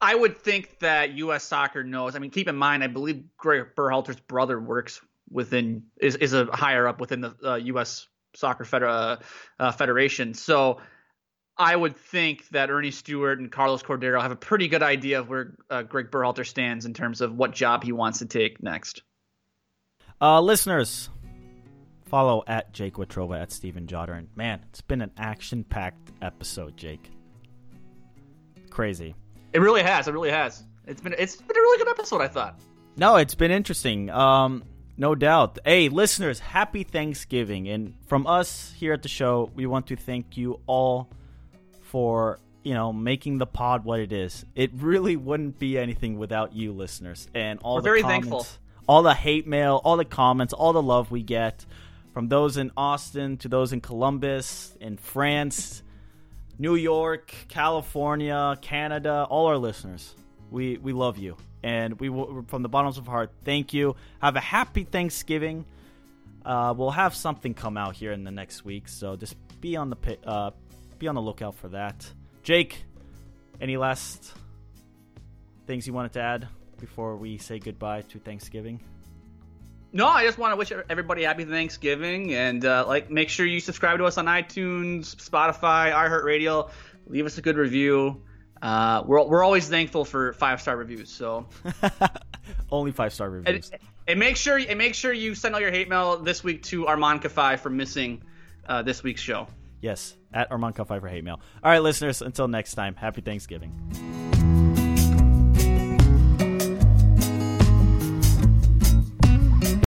I would think that U S soccer knows. I mean, keep in mind, I believe Greg Berhalter's brother works within is, is a higher up within the uh, U S Soccer feder- uh, Federation. So I would think that Ernie Stewart and Carlos Cordero have a pretty good idea of where uh, Greg Berhalter stands in terms of what job he wants to take next. Uh, listeners, follow at Jake Watrova, at Steven Jodder. Man, it's been an action-packed episode, Jake. Crazy. It really has. It really has. It's been it's been a really good episode, I thought. No, it's been interesting. Um, no doubt. Hey, listeners, happy Thanksgiving. And from us here at the show, we want to thank you all for, you know, making the pod what it is. It really wouldn't be anything without you, listeners. And all We're the very comments, thankful. All the hate mail, all the comments, all the love we get from those in Austin to those in Columbus, in France, New York, California, Canada, all our listeners. We we love you. And we will, from the bottoms of our heart, thank you. Have a happy Thanksgiving. Uh, we'll have something come out here in the next week, so just be on the uh, be on the lookout for that. Jake, any last things you wanted to add before we say goodbye to Thanksgiving? No, I just want to wish everybody happy Thanksgiving, and uh, like, make sure you subscribe to us on iTunes, Spotify, iHeartRadio. Leave us a good review. Uh, we're we're always thankful for five star reviews. So only five star reviews. And, and make sure and make sure you send all your hate mail this week to Arman Kafai for missing uh, this week's show. Yes, at Arman Kafai for hate mail. All right, listeners. Until next time, happy Thanksgiving.